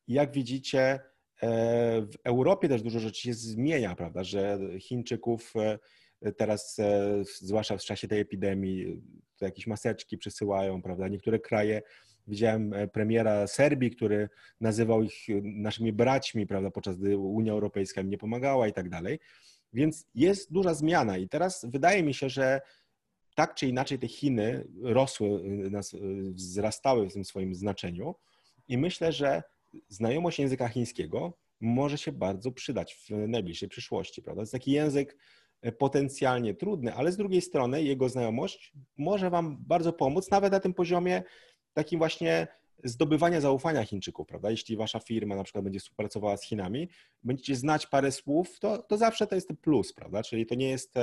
I jak widzicie, w Europie też dużo rzeczy się zmienia, prawda, że Chińczyków teraz, zwłaszcza w czasie tej epidemii, to jakieś maseczki przesyłają, prawda, niektóre kraje, widziałem premiera Serbii, który nazywał ich naszymi braćmi, prawda, podczas gdy Unia Europejska im nie pomagała i tak dalej. Więc jest duża zmiana i teraz wydaje mi się, że tak czy inaczej te Chiny rosły, wzrastały w tym swoim znaczeniu i myślę, że znajomość języka chińskiego może się bardzo przydać w najbliższej przyszłości, prawda? To jest taki język potencjalnie trudny, ale z drugiej strony jego znajomość może Wam bardzo pomóc, nawet na tym poziomie takim właśnie zdobywania zaufania Chińczyków, prawda? Jeśli wasza firma na przykład będzie współpracowała z Chinami, będziecie znać parę słów, to, to zawsze to jest plus, prawda? Czyli to nie jest,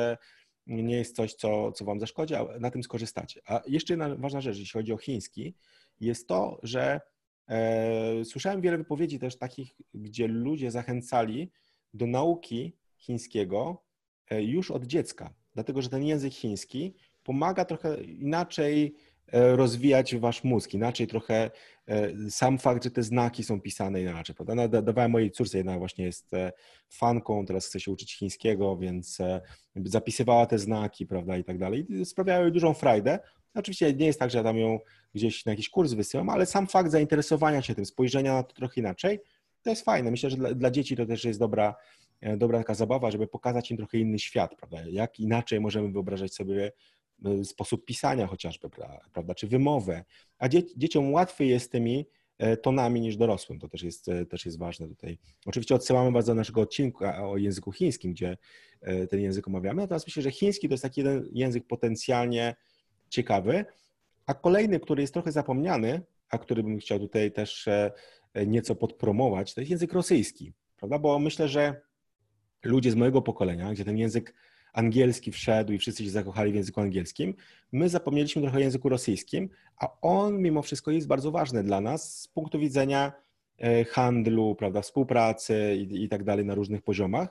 nie jest coś, co, co wam zaszkodzi, a na tym skorzystacie. A jeszcze jedna ważna rzecz, jeśli chodzi o chiński, jest to, że e, słyszałem wiele wypowiedzi też takich, gdzie ludzie zachęcali do nauki chińskiego już od dziecka, dlatego że ten język chiński pomaga trochę inaczej rozwijać wasz mózg, inaczej trochę sam fakt, że te znaki są pisane inaczej, prawda? Dawałem mojej córce, jedna właśnie jest fanką, teraz chce się uczyć chińskiego, więc zapisywała te znaki, prawda, i tak dalej. Sprawiały jej dużą frajdę. Oczywiście nie jest tak, że ja tam ją gdzieś na jakiś kurs wysyłam, ale sam fakt zainteresowania się tym, spojrzenia na to trochę inaczej, to jest fajne. Myślę, że dla, dla dzieci to też jest dobra, dobra taka zabawa, żeby pokazać im trochę inny świat, prawda? Jak inaczej możemy wyobrażać sobie sposób pisania chociażby, prawda, czy wymowę. A dzie dzieciom łatwiej jest tymi tonami niż dorosłym. To też jest, też jest ważne tutaj. Oczywiście odsyłamy Was do naszego odcinka o języku chińskim, gdzie ten język omawiamy. Natomiast myślę, że chiński to jest taki jeden język potencjalnie ciekawy. A kolejny, który jest trochę zapomniany, a który bym chciał tutaj też nieco podpromować, to jest język rosyjski, prawda? Bo myślę, że ludzie z mojego pokolenia, gdzie ten język angielski wszedł i wszyscy się zakochali w języku angielskim, my zapomnieliśmy trochę o języku rosyjskim, a on mimo wszystko jest bardzo ważny dla nas z punktu widzenia handlu, prawda, współpracy i, i tak dalej na różnych poziomach.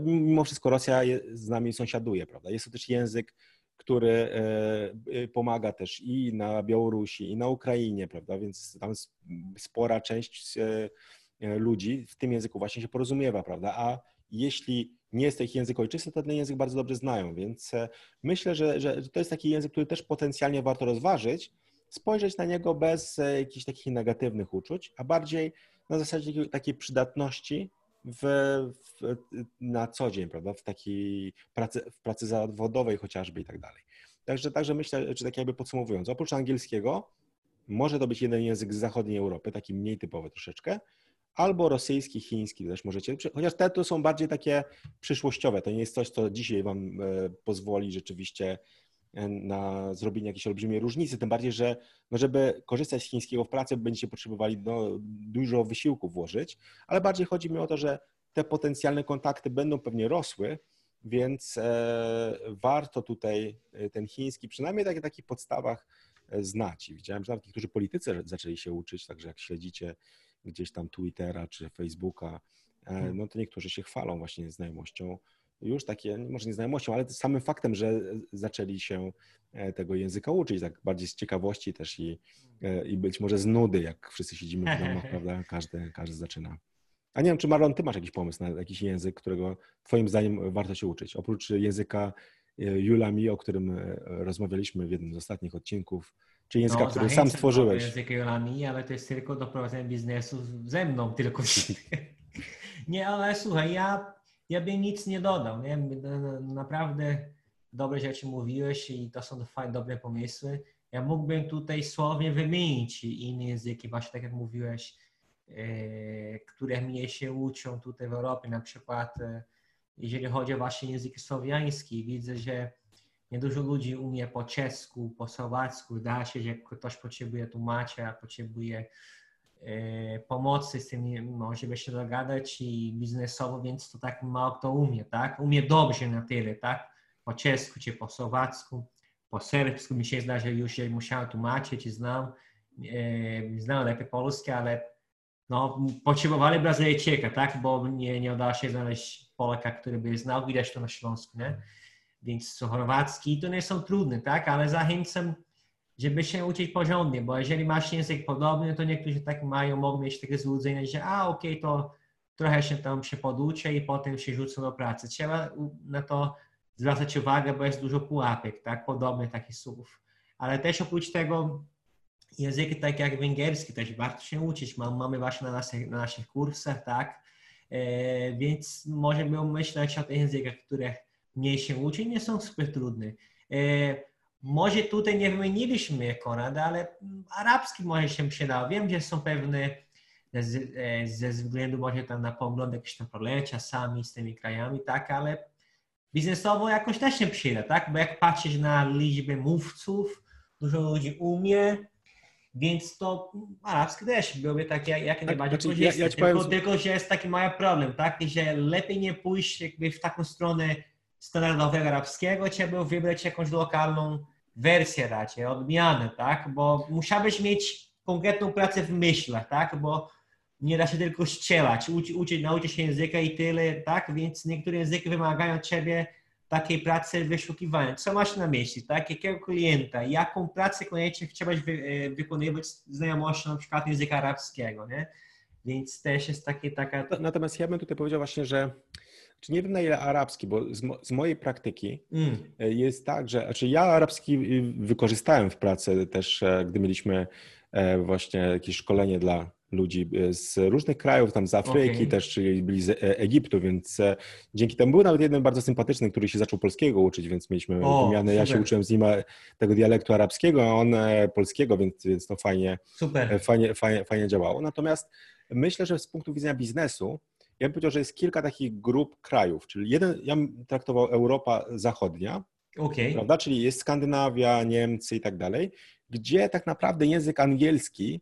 Mimo wszystko Rosja z nami sąsiaduje, prawda? Jest to też język, który pomaga też i na Białorusi, i na Ukrainie, prawda? Więc tam spora część ludzi w tym języku właśnie się porozumiewa, prawda? A jeśli nie jest to ich język ojczysty, to ten język bardzo dobrze znają, więc myślę, że, że to jest taki język, który też potencjalnie warto rozważyć, spojrzeć na niego bez jakichś takich negatywnych uczuć, a bardziej na zasadzie takiej przydatności w, w, na co dzień, prawda, w takiej pracy, w pracy zawodowej chociażby i tak dalej. Także, także myślę, że tak jakby podsumowując, oprócz angielskiego może to być jeden język z zachodniej Europy, taki mniej typowy troszeczkę, albo rosyjski, chiński też możecie, chociaż te to są bardziej takie przyszłościowe, to nie jest coś, co dzisiaj Wam pozwoli rzeczywiście na zrobienie jakiejś olbrzymiej różnicy, tym bardziej, że no żeby korzystać z chińskiego w pracy, będziecie potrzebowali no, dużo wysiłku włożyć, ale bardziej chodzi mi o to, że te potencjalne kontakty będą pewnie rosły, więc e, warto tutaj ten chiński, przynajmniej w takich podstawach znać. I widziałem, że nawet niektórzy politycy zaczęli się uczyć, także jak śledzicie gdzieś tam Twittera czy Facebooka, no to niektórzy się chwalą właśnie znajomością, już takie, może nie znajomością, ale samym faktem, że zaczęli się tego języka uczyć, tak bardziej z ciekawości też i, i być może z nudy, jak wszyscy siedzimy w domach, prawda, każdy, każdy zaczyna. A nie wiem, czy Marlon, ty masz jakiś pomysł na jakiś język, którego twoim zdaniem warto się uczyć, oprócz języka Julami, o którym rozmawialiśmy w jednym z ostatnich odcinków, czy języka, no, który sam stworzyłeś. Język Julami, ale to jest tylko do prowadzenia biznesu ze mną tylko. Nie, ale słuchaj, ja, ja bym nic nie dodał. Nie? Naprawdę dobre rzeczy mówiłeś i to są fajne, dobre pomysły. Ja mógłbym tutaj słownie wymienić inne języki, właśnie tak jak mówiłeś, e, które mnie się uczą tutaj w Europie, na przykład e, jeżeli chodzi o właśnie język słowiański, widzę, że niedużo ludzi umie po czesku, po słowacku, da się, że ktoś potrzebuje tłumacza, potrzebuje e, pomocy z tym, żeby się dogadać i biznesowo, więc to tak mało kto umie, tak? Umie dobrze na tyle, tak? Po czesku, czy po słowacku, po serbsku, mi się zda, że już musiałem tłumaczyć i znam, e, znam lepiej polskie, ale no, potrzebowali Brazylijczyka, tak? Bo nie, nie udało się znaleźć Polaka, który by znał, widać to na Śląsku, nie? Więc chorwacki to nie są trudne, tak? Ale zachęcam, żeby się uczyć porządnie, bo jeżeli masz język podobny, to niektórzy tak mają, mogą mieć takie złudzenie, że a okej, okay, to trochę się tam się poduczę i potem się rzucę do pracy. Trzeba na to zwracać uwagę, bo jest dużo pułapek, tak? Podobnych takich słów. Ale też oprócz tego języki tak jak węgierski też warto się uczyć. Mamy właśnie na naszych, na naszych kursach, tak? E, więc może bym myśleć o tych językach, które mniej się uczy, nie są super trudne. E, może tutaj nie wymieniliśmy Konrada, ale arabski może się przydał. Wiem, że są pewne z, e, ze względu może tam na pogląd jakieś tam problemy czasami z tymi krajami, tak? Ale biznesowo jakoś też się przyda, tak? Bo jak patrzysz na liczbę mówców, dużo ludzi umie, więc to arabski też byłby taki jak najbardziej znaczy, korzystny. Ja, ja tylko, powiem... tylko, że jest taki mały problem, tak? Że lepiej nie pójść jakby w taką stronę standardowego arabskiego, trzeba wybrać jakąś lokalną wersję raczej, odmianę, tak? Bo musiałbyś mieć konkretną pracę w myślach, tak? Bo nie da się tylko strzelać, uczyć, nauczyć się języka i tyle, tak? Więc niektóre języki wymagają od ciebie takiej pracy wyszukiwania. Co masz na myśli, tak? Jakiego klienta, jaką pracę koniecznie chciałbyś wy, wykonywać z znajomością na przykład języka arabskiego, nie? Więc też jest takie, taka... Natomiast ja bym tutaj powiedział właśnie, że czy nie wiem na ile arabski, bo z, mo z mojej praktyki mm. jest tak, że znaczy ja arabski wykorzystałem w pracy też, gdy mieliśmy właśnie jakieś szkolenie dla ludzi z różnych krajów, tam z Afryki okay. też, czyli byli z Egiptu, więc dzięki temu był nawet jeden bardzo sympatyczny, który się zaczął polskiego uczyć, więc mieliśmy o, wymianę. Ja się uczyłem z nim tego dialektu arabskiego, a on polskiego, więc, więc to fajnie, super. Fajnie, fajnie, fajnie działało. Natomiast myślę, że z punktu widzenia biznesu ja bym powiedział, że jest kilka takich grup krajów, czyli jeden, ja bym traktował Europa Zachodnia, okay. prawda? Czyli jest Skandynawia, Niemcy i tak dalej, gdzie tak naprawdę język angielski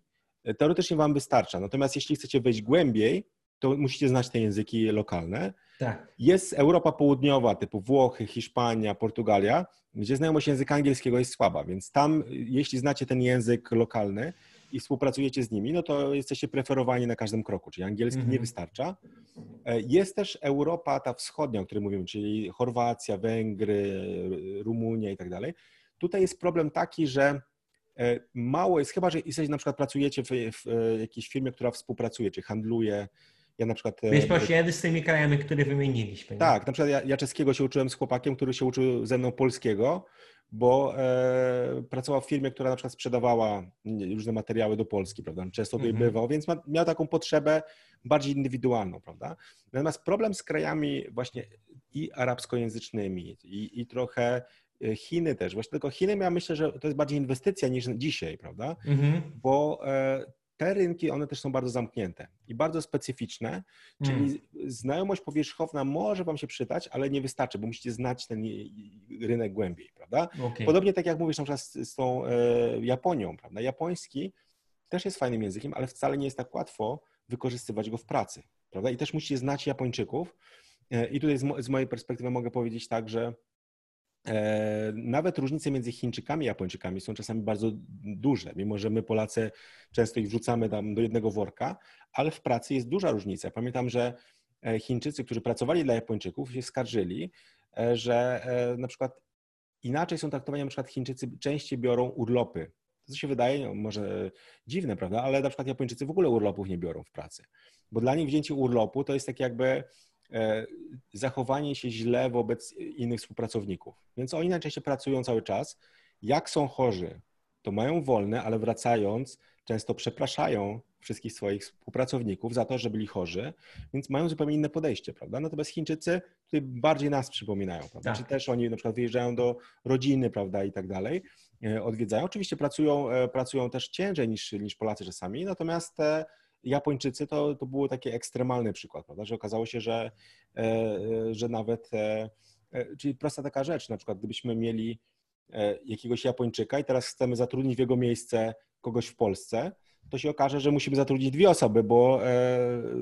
teoretycznie wam wystarcza. Natomiast jeśli chcecie wejść głębiej, to musicie znać te języki lokalne. Tak. Jest Europa Południowa, typu Włochy, Hiszpania, Portugalia, gdzie znajomość języka angielskiego jest słaba, więc tam, jeśli znacie ten język lokalny i współpracujecie z nimi, no to jesteście preferowani na każdym kroku, czyli angielski mhm. nie wystarcza. Jest też Europa ta wschodnia, o której mówimy, czyli Chorwacja, Węgry, Rumunia i tak dalej. Tutaj jest problem taki, że mało jest, chyba że jesteś, na przykład pracujecie w, w, w jakiejś firmie, która współpracuje, czy handluje. Ja na przykład... Wiesz, proszę, ja z tymi krajami, które wymieniliśmy. Tak, nie? Na przykład ja, ja czeskiego się uczyłem z chłopakiem, który się uczył ze mną polskiego, bo e, pracował w firmie, która na przykład sprzedawała różne materiały do Polski, prawda? Często tutaj mhm. bywał, więc ma, miał taką potrzebę bardziej indywidualną, prawda? Natomiast problem z krajami właśnie i arabskojęzycznymi, i, i trochę Chiny też. Właśnie tylko Chiny, ja myślę, że to jest bardziej inwestycja niż dzisiaj, prawda? Mm-hmm. Bo te rynki, one też są bardzo zamknięte i bardzo specyficzne, czyli mm. znajomość powierzchowna może wam się przydać, ale nie wystarczy, bo musicie znać ten rynek głębiej, prawda? Okay. Podobnie tak jak mówisz na przykład z tą Japonią, prawda? Japoński też jest fajnym językiem, ale wcale nie jest tak łatwo wykorzystywać go w pracy, prawda? I też musicie znać Japończyków. I tutaj z, mo z mojej perspektywy mogę powiedzieć tak, że nawet różnice między Chińczykami i Japończykami są czasami bardzo duże, mimo że my Polacy często ich wrzucamy tam do jednego worka, ale w pracy jest duża różnica. Pamiętam, że Chińczycy, którzy pracowali dla Japończyków, się skarżyli, że na przykład inaczej są traktowani, na przykład Chińczycy częściej biorą urlopy. To się wydaje może dziwne, prawda? Ale na przykład Japończycy w ogóle urlopów nie biorą w pracy, bo dla nich wzięcie urlopu to jest tak jakby zachowanie się źle wobec innych współpracowników. Więc oni najczęściej pracują cały czas. Jak są chorzy, to mają wolne, ale wracając często przepraszają wszystkich swoich współpracowników za to, że byli chorzy, więc mają zupełnie inne podejście, prawda? Natomiast Chińczycy tutaj bardziej nas przypominają, prawda? Tak. Czyli też oni na przykład wyjeżdżają do rodziny, prawda, i tak dalej, odwiedzają. Oczywiście pracują, pracują też ciężej niż, niż Polacy czasami, natomiast te Japończycy to, to był taki ekstremalny przykład, prawda? Że okazało się, że, że nawet, czyli prosta taka rzecz, na przykład gdybyśmy mieli jakiegoś Japończyka i teraz chcemy zatrudnić w jego miejsce kogoś w Polsce, to się okaże, że musimy zatrudnić dwie osoby, bo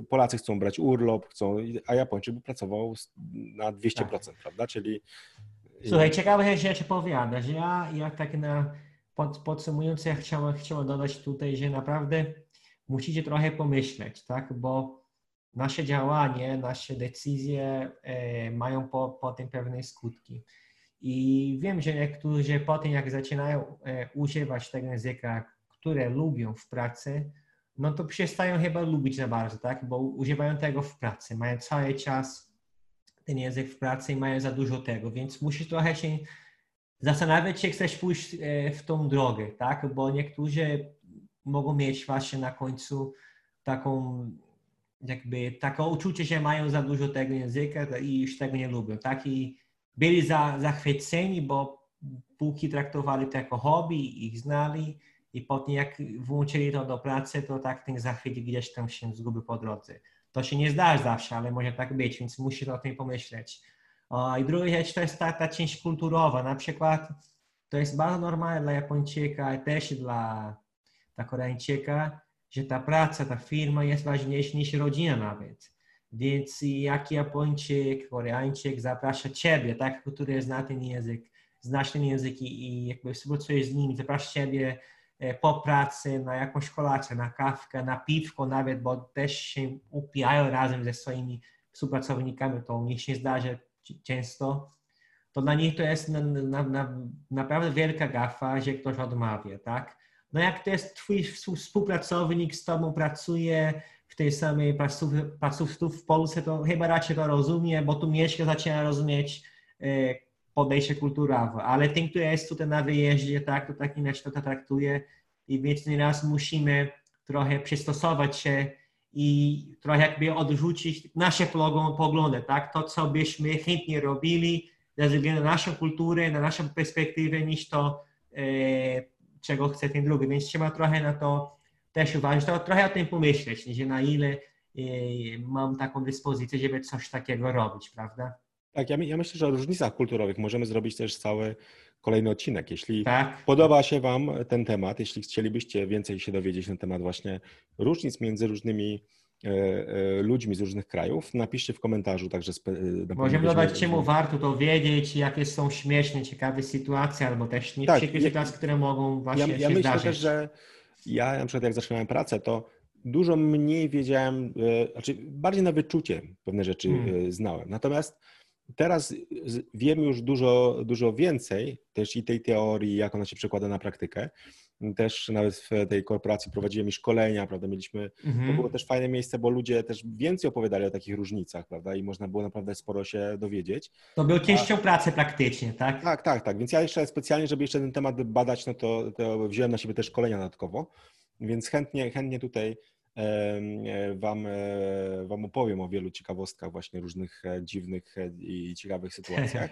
Polacy chcą brać urlop, chcą, a Japończyk by pracował na dwieście procent, tak. prawda? Czyli... Słuchaj, ciekawe rzeczy powiadasz. Ja jak tak na pod, podsumując, ja chciałem, chciałem dodać tutaj, że naprawdę musicie trochę pomyśleć, tak? Bo nasze działanie, nasze decyzje e, mają po, potem pewne skutki. I wiem, że niektórzy po tym, jak zaczynają e, używać tego języka, które lubią w pracy, no to przestają chyba lubić za bardzo, tak? Bo używają tego w pracy, mają cały czas ten język w pracy i mają za dużo tego, więc musisz trochę się zastanawiać, czy chcesz pójść e, w tą drogę, tak? Bo niektórzy mogą mieć właśnie na końcu taką, jakby, taką uczucie, że mają za dużo tego języka i już tego nie lubią, tak? I byli za, zachwyceni, bo póki traktowali to jako hobby, ich znali i potem jak włączyli to do pracy, to tak ten zachwyt gdzieś tam się zgubił po drodze. To się nie zdarza zawsze, ale może tak być, więc musisz o tym pomyśleć. O, i druga rzecz to jest ta, ta część kulturowa, na przykład to jest bardzo normalne dla Japończyka, też dla dla Koreańczyka, że ta praca, ta firma jest ważniejsza niż rodzina nawet. Więc jak Japończyk, Koreańczyk zaprasza ciebie, tak, który zna ten język, znasz ten język i, i jakby współpracujesz z nim, zaprasza ciebie po pracy na jakąś kolację, na kawkę, na piwko nawet, bo też się upijają razem ze swoimi współpracownikami, to mi się zdarza często, to dla nich to jest na, na, na, naprawdę wielka gafa, że ktoś odmawia, tak? No jak to jest twój współpracownik, z tobą pracuje w tej samej placówce w Polsce, to chyba raczej to rozumie, bo tu mieszka, zaczyna rozumieć podejście kulturowe, ale ten, który jest tutaj na wyjeździe, tak, to tak inaczej to traktuje i więc nieraz musimy trochę przystosować się i trochę jakby odrzucić nasze poglądy, tak, to co byśmy chętnie robili ze względu na naszą kulturę, na naszą perspektywę niż to, e, czego chce ten drugi, więc trzeba trochę na to też uważać, to, trochę o tym pomyśleć, nie? Że na ile e, mam taką dyspozycję, żeby coś takiego robić, prawda? Tak, ja, my, ja myślę, że o różnicach kulturowych możemy zrobić też cały kolejny odcinek. Jeśli tak. podoba się wam ten temat, jeśli chcielibyście więcej się dowiedzieć na temat właśnie różnic między różnymi e, e, ludźmi z różnych krajów, napiszcie w komentarzu także. Spe, na możemy dodać, czemu warto to wiedzieć, jakie są śmieszne, ciekawe sytuacje, albo też nie tak, wszystkie jak, sytuacje, które mogą właśnie ja, ja się myślę zdarzyć. Też, że ja na przykład jak zaczynałem pracę, to dużo mniej wiedziałem, e, znaczy bardziej na wyczucie pewne rzeczy hmm. e, znałem. Natomiast teraz wiem już dużo, dużo więcej też i tej teorii, jak ona się przekłada na praktykę. Też nawet w tej korporacji prowadziłem i szkolenia, prawda, mieliśmy, mhm. to było też fajne miejsce, bo ludzie też więcej opowiadali o takich różnicach, prawda, i można było naprawdę sporo się dowiedzieć. To było częścią A... pracy praktycznie, tak? Tak, tak, tak, więc ja jeszcze specjalnie, żeby jeszcze ten temat badać, no to, to wziąłem na siebie też szkolenia dodatkowo, więc chętnie, chętnie tutaj Wam, wam opowiem o wielu ciekawostkach właśnie różnych dziwnych i ciekawych sytuacjach.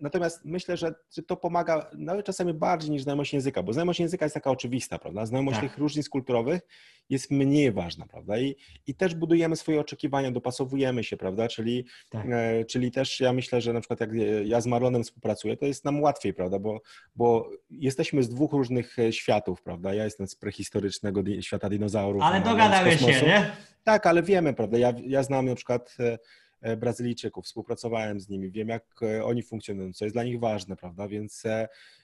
Natomiast myślę, że to pomaga nawet czasami bardziej niż znajomość języka, bo znajomość języka jest taka oczywista, prawda? Znajomość tak. tych różnic kulturowych jest mniej ważna, prawda? I, i też budujemy swoje oczekiwania, dopasowujemy się, prawda? Czyli, tak. e, czyli też ja myślę, że na przykład jak ja z Marlonem współpracuję, to jest nam łatwiej, prawda? Bo, bo jesteśmy z dwóch różnych światów, prawda? Ja jestem z prehistorycznego di- świata dinozaurów. Ale dogadamy się, nie? Tak, ale wiemy, prawda? Ja, ja znam na przykład Brazylijczyków, współpracowałem z nimi, wiem jak oni funkcjonują, co jest dla nich ważne, prawda, więc,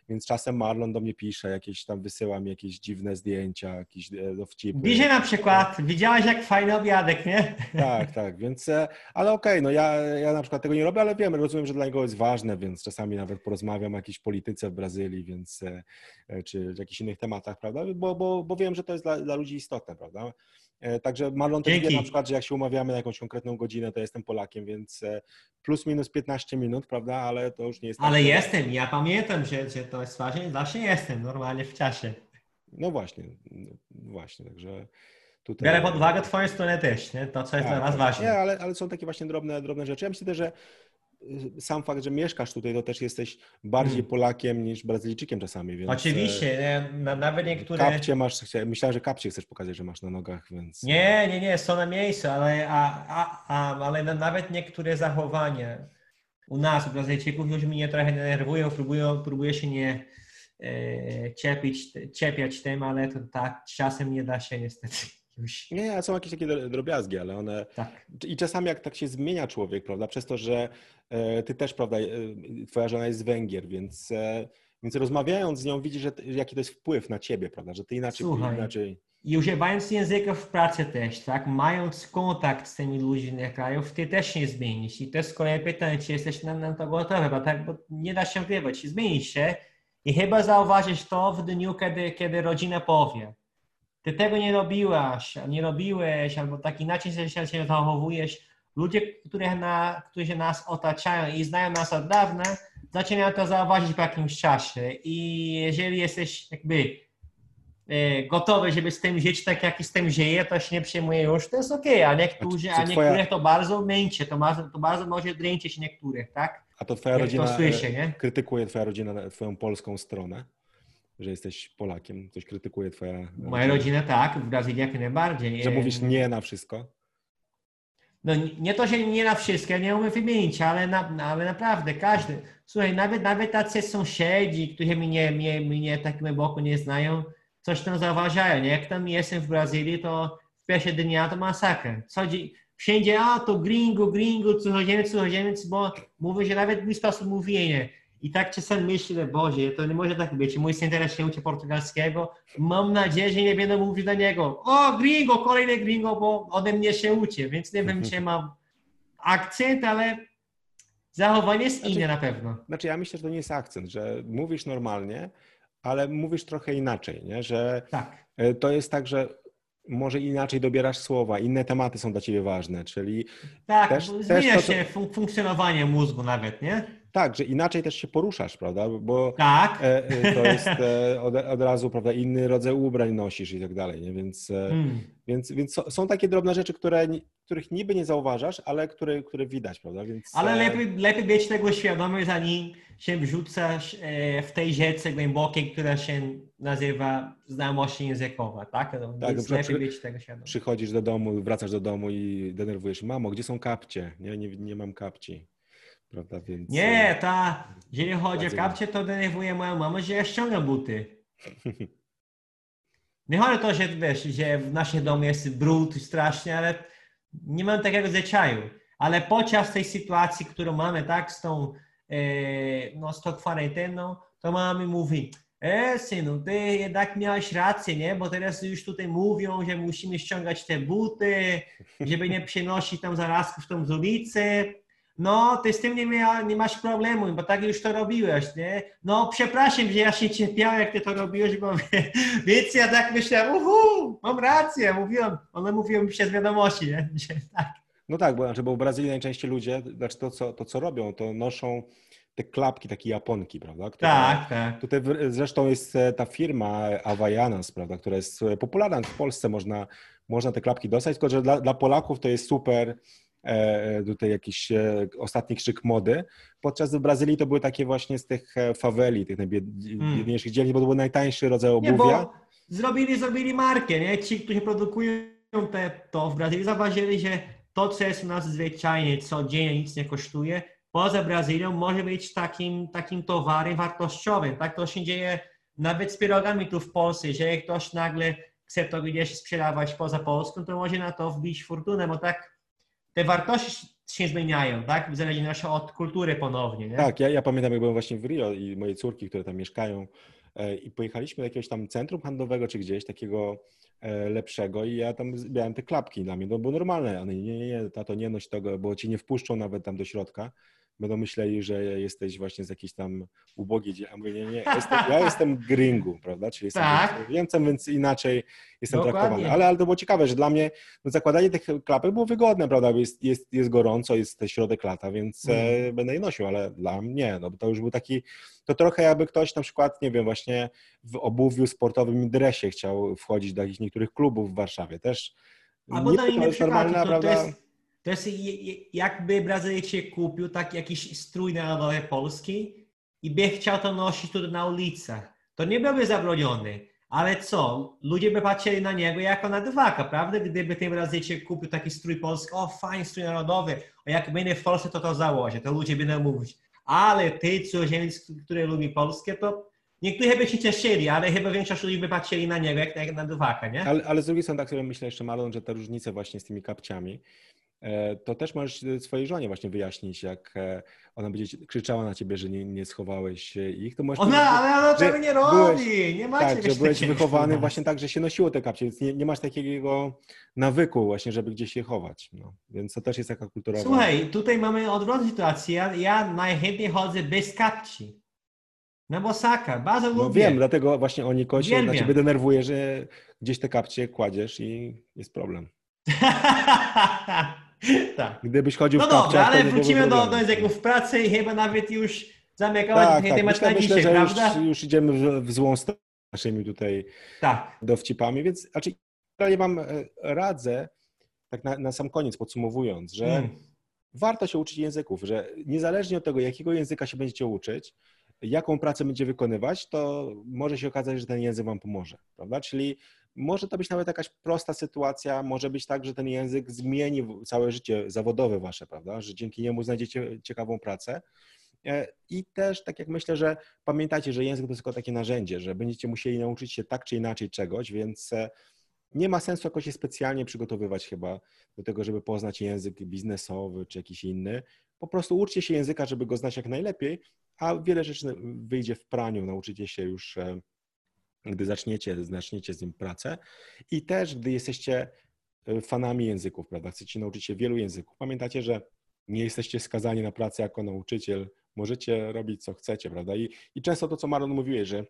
więc czasem Marlon do mnie pisze, jakieś tam wysyła mi jakieś dziwne zdjęcia, jakieś dowcipy. Dzisiaj na przykład, widziałaś jak fajny obiadek, nie? Tak, tak, więc, ale okej, okay, no ja, ja na przykład tego nie robię, ale wiem, rozumiem, że dla niego jest ważne, więc czasami nawet porozmawiam o jakiejś polityce w Brazylii, więc, czy w jakichś innych tematach, prawda, bo, bo, bo wiem, że to jest dla, dla ludzi istotne, prawda. Także Marlon też wie na przykład, że jak się umawiamy na jakąś konkretną godzinę, to jestem Polakiem, więc plus minus piętnaście minut, prawda, ale to już nie jest... Ale tak, jestem, ja pamiętam, że, że to jest ważne, zawsze jestem normalnie w czasie. No właśnie, właśnie, także... Tutaj... Biorę pod uwagę twoją stronę też, nie? To co jest tak, dla nas ważne. Nie, ale, ale są takie właśnie drobne, drobne rzeczy. Ja myślę też, że sam fakt, że mieszkasz tutaj, to też jesteś bardziej hmm. Polakiem niż Brazylijczykiem czasami, więc... Oczywiście, nawet niektóre... Kapcie masz, myślałem, że kapcie chcesz pokazać, że masz na nogach, więc... Nie, nie, nie, są na miejscu, ale, a, a, a, ale nawet niektóre zachowania u nas, u Brazylijczyków już mnie trochę denerwują, próbują, próbuję się nie e, ciepić, ciepiać tym, ale to tak czasem nie da się niestety. Nie, a są jakieś takie drobiazgi, ale one... Tak. I czasami jak tak się zmienia człowiek, prawda, przez to, że ty też, prawda, twoja żona jest z Węgier, więc, więc rozmawiając z nią widzisz, że, jaki to jest wpływ na ciebie, prawda, że ty inaczej... Słuchaj, inaczej... i używając języka w pracy też, tak, mając kontakt z tymi ludźmi innych krajów, ty też się zmienisz. I to jest kolejne pytanie, czy jesteś na, na to gotowy, bo, tak, bo nie da się ukrywać, zmienisz się i chyba zauważysz to w dniu, kiedy, kiedy rodzina powie. Ty tego nie robiłaś, nie robiłeś, albo tak inaczej się, się zachowujesz. Ludzie, których na, którzy nas otaczają i znają nas od dawna, zaczynają to zauważyć w jakimś czasie. I jeżeli jesteś jakby e, gotowy, żeby z tym żyć tak, jak z tym żyje, to się nie przejmuje już, to jest okej. Okay. A, niektórzy, a niektórych twoja... to bardzo męczy, to, to bardzo może dręczyć niektórych, tak? A to twoja jak rodzina to słyszy, nie? Krytykuje twoja rodzina twoją polską stronę? Że jesteś Polakiem, ktoś krytykuje twoja... Moja rodzina tak, w Brazylii jak najbardziej. Że mówisz nie na wszystko? No nie to, że nie na wszystko, nie umiem wymienić, ale, na, ale naprawdę każdy. Słuchaj, nawet, nawet tacy sąsiedzi, którzy mnie, mnie, mnie tak głęboko nie znają, coś tam zauważają. Jak tam jestem w Brazylii, to w pierwsze dnia to masakra. Wszędzie, a to gringo, gringo, cudzoziemiec, cudzoziemiec, bo mówię, że nawet mój sposób mówienia. I tak czasem myślę, Boże, to nie może tak być. Mój syn teraz się uczy portugalskiego. Mam nadzieję, że nie będę mówić do niego o gringo, kolejny gringo, bo ode mnie się uczy, więc nie wiem, czy mam akcent, ale Zachowanie jest znaczy, inne na pewno. Znaczy ja myślę, że to nie jest akcent, że mówisz normalnie, ale mówisz trochę inaczej, nie? Że tak. To jest tak, że może inaczej dobierasz słowa, inne tematy są dla ciebie ważne, czyli... Tak, też, zmienia też to, się fun- funkcjonowanie mózgu nawet, nie? Tak, że inaczej też się poruszasz, prawda? Bo tak. To jest od, od razu, prawda, inny rodzaj ubrań nosisz i tak dalej, nie? Więc, hmm. więc, więc są takie drobne rzeczy, które, których niby nie zauważasz, ale które, które widać, prawda? Więc... Ale lepiej, lepiej być tego świadomy, zanim się wrzucasz w tej rzece głębokiej, która się nazywa znajomość językowa, tak? No, tak, więc lepiej przy, być tego świadomy. Przychodzisz do domu, wracasz do domu i denerwujesz. Mamo, gdzie są kapcie? Nie, nie, nie mam kapci. Prawda, więc... Nie, ta, jeżeli chodzi o kapcie, to denerwuje moją mamę, że ja ściągam buty. Nie chodzi o to, że wiesz, że w naszym domu jest brud strasznie, ale nie mam takiego zwyczaju. Ale podczas tej sytuacji, którą mamy, tak, z tą, e, no, z tą kwarantanną, to mama mi mówi, e, synu, ty jednak miałeś rację, nie? Bo teraz już tutaj mówią, że musimy ściągać te buty, żeby nie przenosić tam zarazków tam z ulicy. No, ty z tym nie, mia- nie masz problemu, bo tak już to robiłeś, nie? No, przepraszam, że ja się cierpiałem, jak ty to robiłeś, bo więc ja tak myślałem, uhu, mam rację, mówiłem, one mówiły mi się z wiadomości, nie? Tak. No tak, bo, znaczy, bo w Brazylii najczęściej ludzie, znaczy to co, to, co robią, to noszą te klapki, takie japonki, prawda? Które, tak, tak. Tutaj zresztą jest ta firma Havaianas, prawda, która jest popularna w Polsce, można, można te klapki dostać, tylko że dla, dla Polaków to jest super... tutaj jakiś ostatni krzyk mody. Podczas w Brazylii to były takie właśnie z tych faweli, tych najbiedniejszych mm. dzielnic, bo to był najtańszy rodzaj obuwia. Nie, bo zrobili, zrobili markę, nie? Ci, którzy produkują te, to w Brazylii, zauważyli, że to, co jest u nas zwyczajnie, codziennie nic nie kosztuje, poza Brazylią może być takim, takim towarem wartościowym. Tak to się dzieje nawet z pierogami tu w Polsce. Jeżeli ktoś nagle chce to gdzieś sprzedawać poza Polską, to może na to wbić fortunę, bo tak te wartości się zmieniają, tak? W zależności od kultury ponownie, nie? Tak, ja, ja pamiętam, jak byłem właśnie w Rio i moje córki, które tam mieszkają e, i pojechaliśmy do jakiegoś tam centrum handlowego czy gdzieś takiego e, lepszego i ja tam miałem te klapki dla mnie, to było normalne, one nie, nie, nie, tato, nie noś tego, bo ci nie wpuszczą nawet tam do środka, będą myśleli, że jesteś właśnie z jakiejś tam ubogiej, ja mówię, nie, nie, jestem, ja jestem gringu, prawda, czyli jestem tak. Więcej, więc inaczej jestem Dokładnie. traktowany. Ale, ale to było ciekawe, że dla mnie no, zakładanie tych klapek było wygodne, prawda, jest, jest, jest gorąco, jest środek lata, więc mm. e, będę je nosił, ale dla mnie, no bo to już był taki, to trochę jakby ktoś na przykład, nie wiem, właśnie w obuwiu sportowym dresie chciał wchodzić do jakichś niektórych klubów w Warszawie, też Albo nie to jest normalne, to, prawda, to jest... To jest jakby Brazylijczyk kupił tak jakiś strój narodowy Polski i by chciał to nosić tutaj na ulicach. To nie byłby zabroniony, ale co? Ludzie by patrzyli na niego jako na dwaka, prawda? Gdyby ten Brazylijczyk kupił taki strój polski, o fajny strój narodowy, a jak będę w Polsce, to to założę, to ludzie będą mówić. Ale ty, cudzoziemiec, który lubi Polskę, to niektórzy by się cieszyli, ale chyba większość ludzi by patrzyli na niego jak, jak na dwaka, nie? Ale, ale z drugiej strony, tak sobie myślę jeszcze, Marlon, że te różnice właśnie z tymi kapciami, to też możesz swojej żonie właśnie wyjaśnić, jak ona będzie krzyczała na ciebie, że nie, nie schowałeś ich. To możesz ona, powiedzieć, ale ona tego nie robi! Byłeś, nie macie tak, że byłeś wychowany właśnie tak, że się nosiło te kapcie, więc nie, nie masz takiego nawyku właśnie, żeby gdzieś je chować. No. Więc to też jest taka kulturowa... Słuchaj, tutaj mamy odwrotną sytuację. Ja, ja najchętniej chodzę bez kapci. Na bosaka, bardzo no lubię. No wiem, dlatego właśnie oni kocie na ciebie denerwuje, że gdzieś te kapcie kładziesz i jest problem. Tak. Gdybyś chodził no w kapciach, dobra, ale wrócimy do, do języków pracy i chyba nawet już zamykałem tak, ten tak. temat myślę, na myślę, dzisiaj, prawda? Już, już idziemy w, w złą stronę naszymi tutaj tak. dowcipami, więc znaczy ja mam radzę, tak na, na sam koniec podsumowując, że hmm. warto się uczyć języków, że niezależnie od tego, jakiego języka się będziecie uczyć, jaką pracę będziecie wykonywać, to może się okazać, że ten język wam pomoże, prawda? Czyli może to być nawet jakaś prosta sytuacja, może być tak, że ten język zmieni całe życie zawodowe wasze, prawda, że dzięki niemu znajdziecie ciekawą pracę i też tak jak myślę, że pamiętajcie, że język to tylko takie narzędzie, że będziecie musieli nauczyć się tak czy inaczej czegoś, więc nie ma sensu jakoś się specjalnie przygotowywać chyba do tego, żeby poznać język biznesowy czy jakiś inny, po prostu uczcie się języka, żeby go znać jak najlepiej, a wiele rzeczy wyjdzie w praniu, nauczycie się już gdy zaczniecie, zaczniecie z nim pracę i też, gdy jesteście fanami języków, prawda, chcecie nauczyć się wielu języków. Pamiętacie, że nie jesteście skazani na pracę jako nauczyciel, możecie robić co chcecie, prawda? I, i często to, co Marlon mówiłeś, że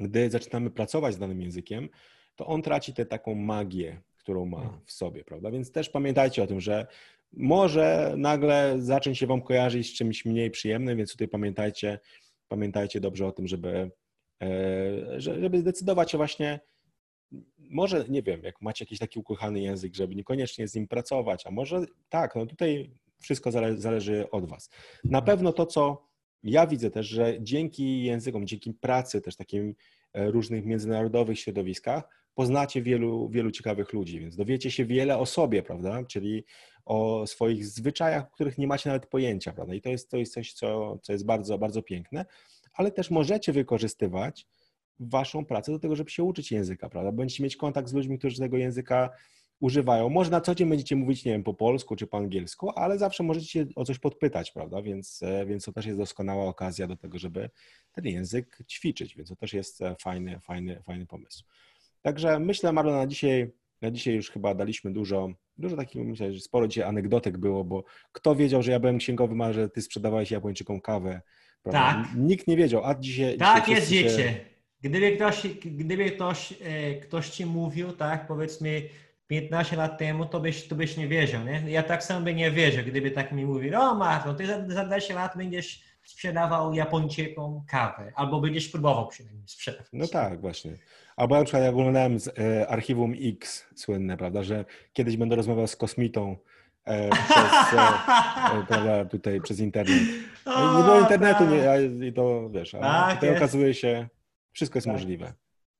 gdy zaczynamy pracować z danym językiem, to on traci tę taką magię, którą ma w sobie, prawda? Więc też pamiętajcie o tym, że może nagle zacząć się Wam kojarzyć z czymś mniej przyjemnym, więc tutaj pamiętajcie, pamiętajcie dobrze o tym, żeby, żeby zdecydować się właśnie, może, nie wiem, jak macie jakiś taki ukochany język, żeby niekoniecznie z nim pracować, a może tak, no tutaj wszystko zale- zależy od Was. Na pewno to, co ja widzę też, że dzięki językom, dzięki pracy też takim różnych międzynarodowych środowiskach poznacie wielu, wielu ciekawych ludzi, więc dowiecie się wiele o sobie, prawda, czyli o swoich zwyczajach, o których nie macie nawet pojęcia, prawda, i to jest, to jest coś, co, co jest bardzo, bardzo piękne, ale też możecie wykorzystywać Waszą pracę do tego, żeby się uczyć języka, prawda, będziecie mieć kontakt z ludźmi, którzy tego języka używają, może na co dzień będziecie mówić, nie wiem, po polsku czy po angielsku, ale zawsze możecie się o coś podpytać, prawda, więc, więc to też jest doskonała okazja do tego, żeby ten język ćwiczyć, więc to też jest fajny, fajny, fajny pomysł. Także myślę, Marlon, na dzisiaj, na dzisiaj już chyba daliśmy dużo, dużo takich, myślę, że sporo dzisiaj anegdotek było, bo kto wiedział, że ja byłem księgowym, a że ty sprzedawałeś Japończykom kawę, prawda? Tak. Nikt nie wiedział, a dzisiaj... Tak, dzisiaj jest dziecię. Się... Gdyby, ktoś, gdyby ktoś, ktoś ci mówił, tak, powiedzmy piętnaście lat temu, to byś, to byś nie wiedział, nie? Ja tak samo bym nie wiedział, gdyby tak mi mówił, o Marlon, ty za, za dwadzieścia lat będziesz sprzedawał Japończykom kawę, albo będziesz próbował przynajmniej sprzedać. No tak, właśnie. Albo ja na przykład jak oglądałem z e, Archiwum X słynne, prawda, że kiedyś będę rozmawiał z kosmitą e, przez, e, prawda, tutaj przez internet. O, nie było internetu, tak. nie, a, i to wiesz, ale tak tutaj jest. Okazuje się, wszystko jest tak. możliwe.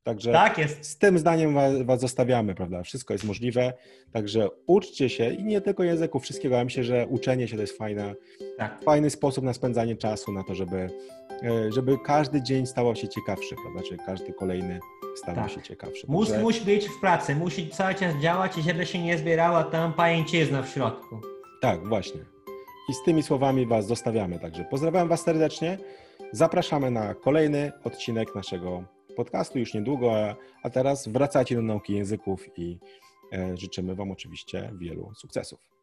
Także tak jest. Z tym zdaniem was, was zostawiamy, prawda, wszystko jest możliwe, także uczcie się i nie tylko języków, wszystkiego, ja myślę, że uczenie się to jest fajna, tak. fajny sposób na spędzanie czasu, na to, żeby, żeby każdy dzień stawał się ciekawszy, prawda, czyli każdy kolejny stał tak. się ciekawszy. Także... Musi, musi być w pracy, musi cały czas działać i żeby się nie zbierała tam pajęczyzna w środku. Tak, właśnie. I z tymi słowami was zostawiamy, także pozdrawiam was serdecznie, zapraszamy na kolejny odcinek naszego podcastu już niedługo, a teraz wracajcie do nauki języków i życzymy Wam oczywiście wielu sukcesów.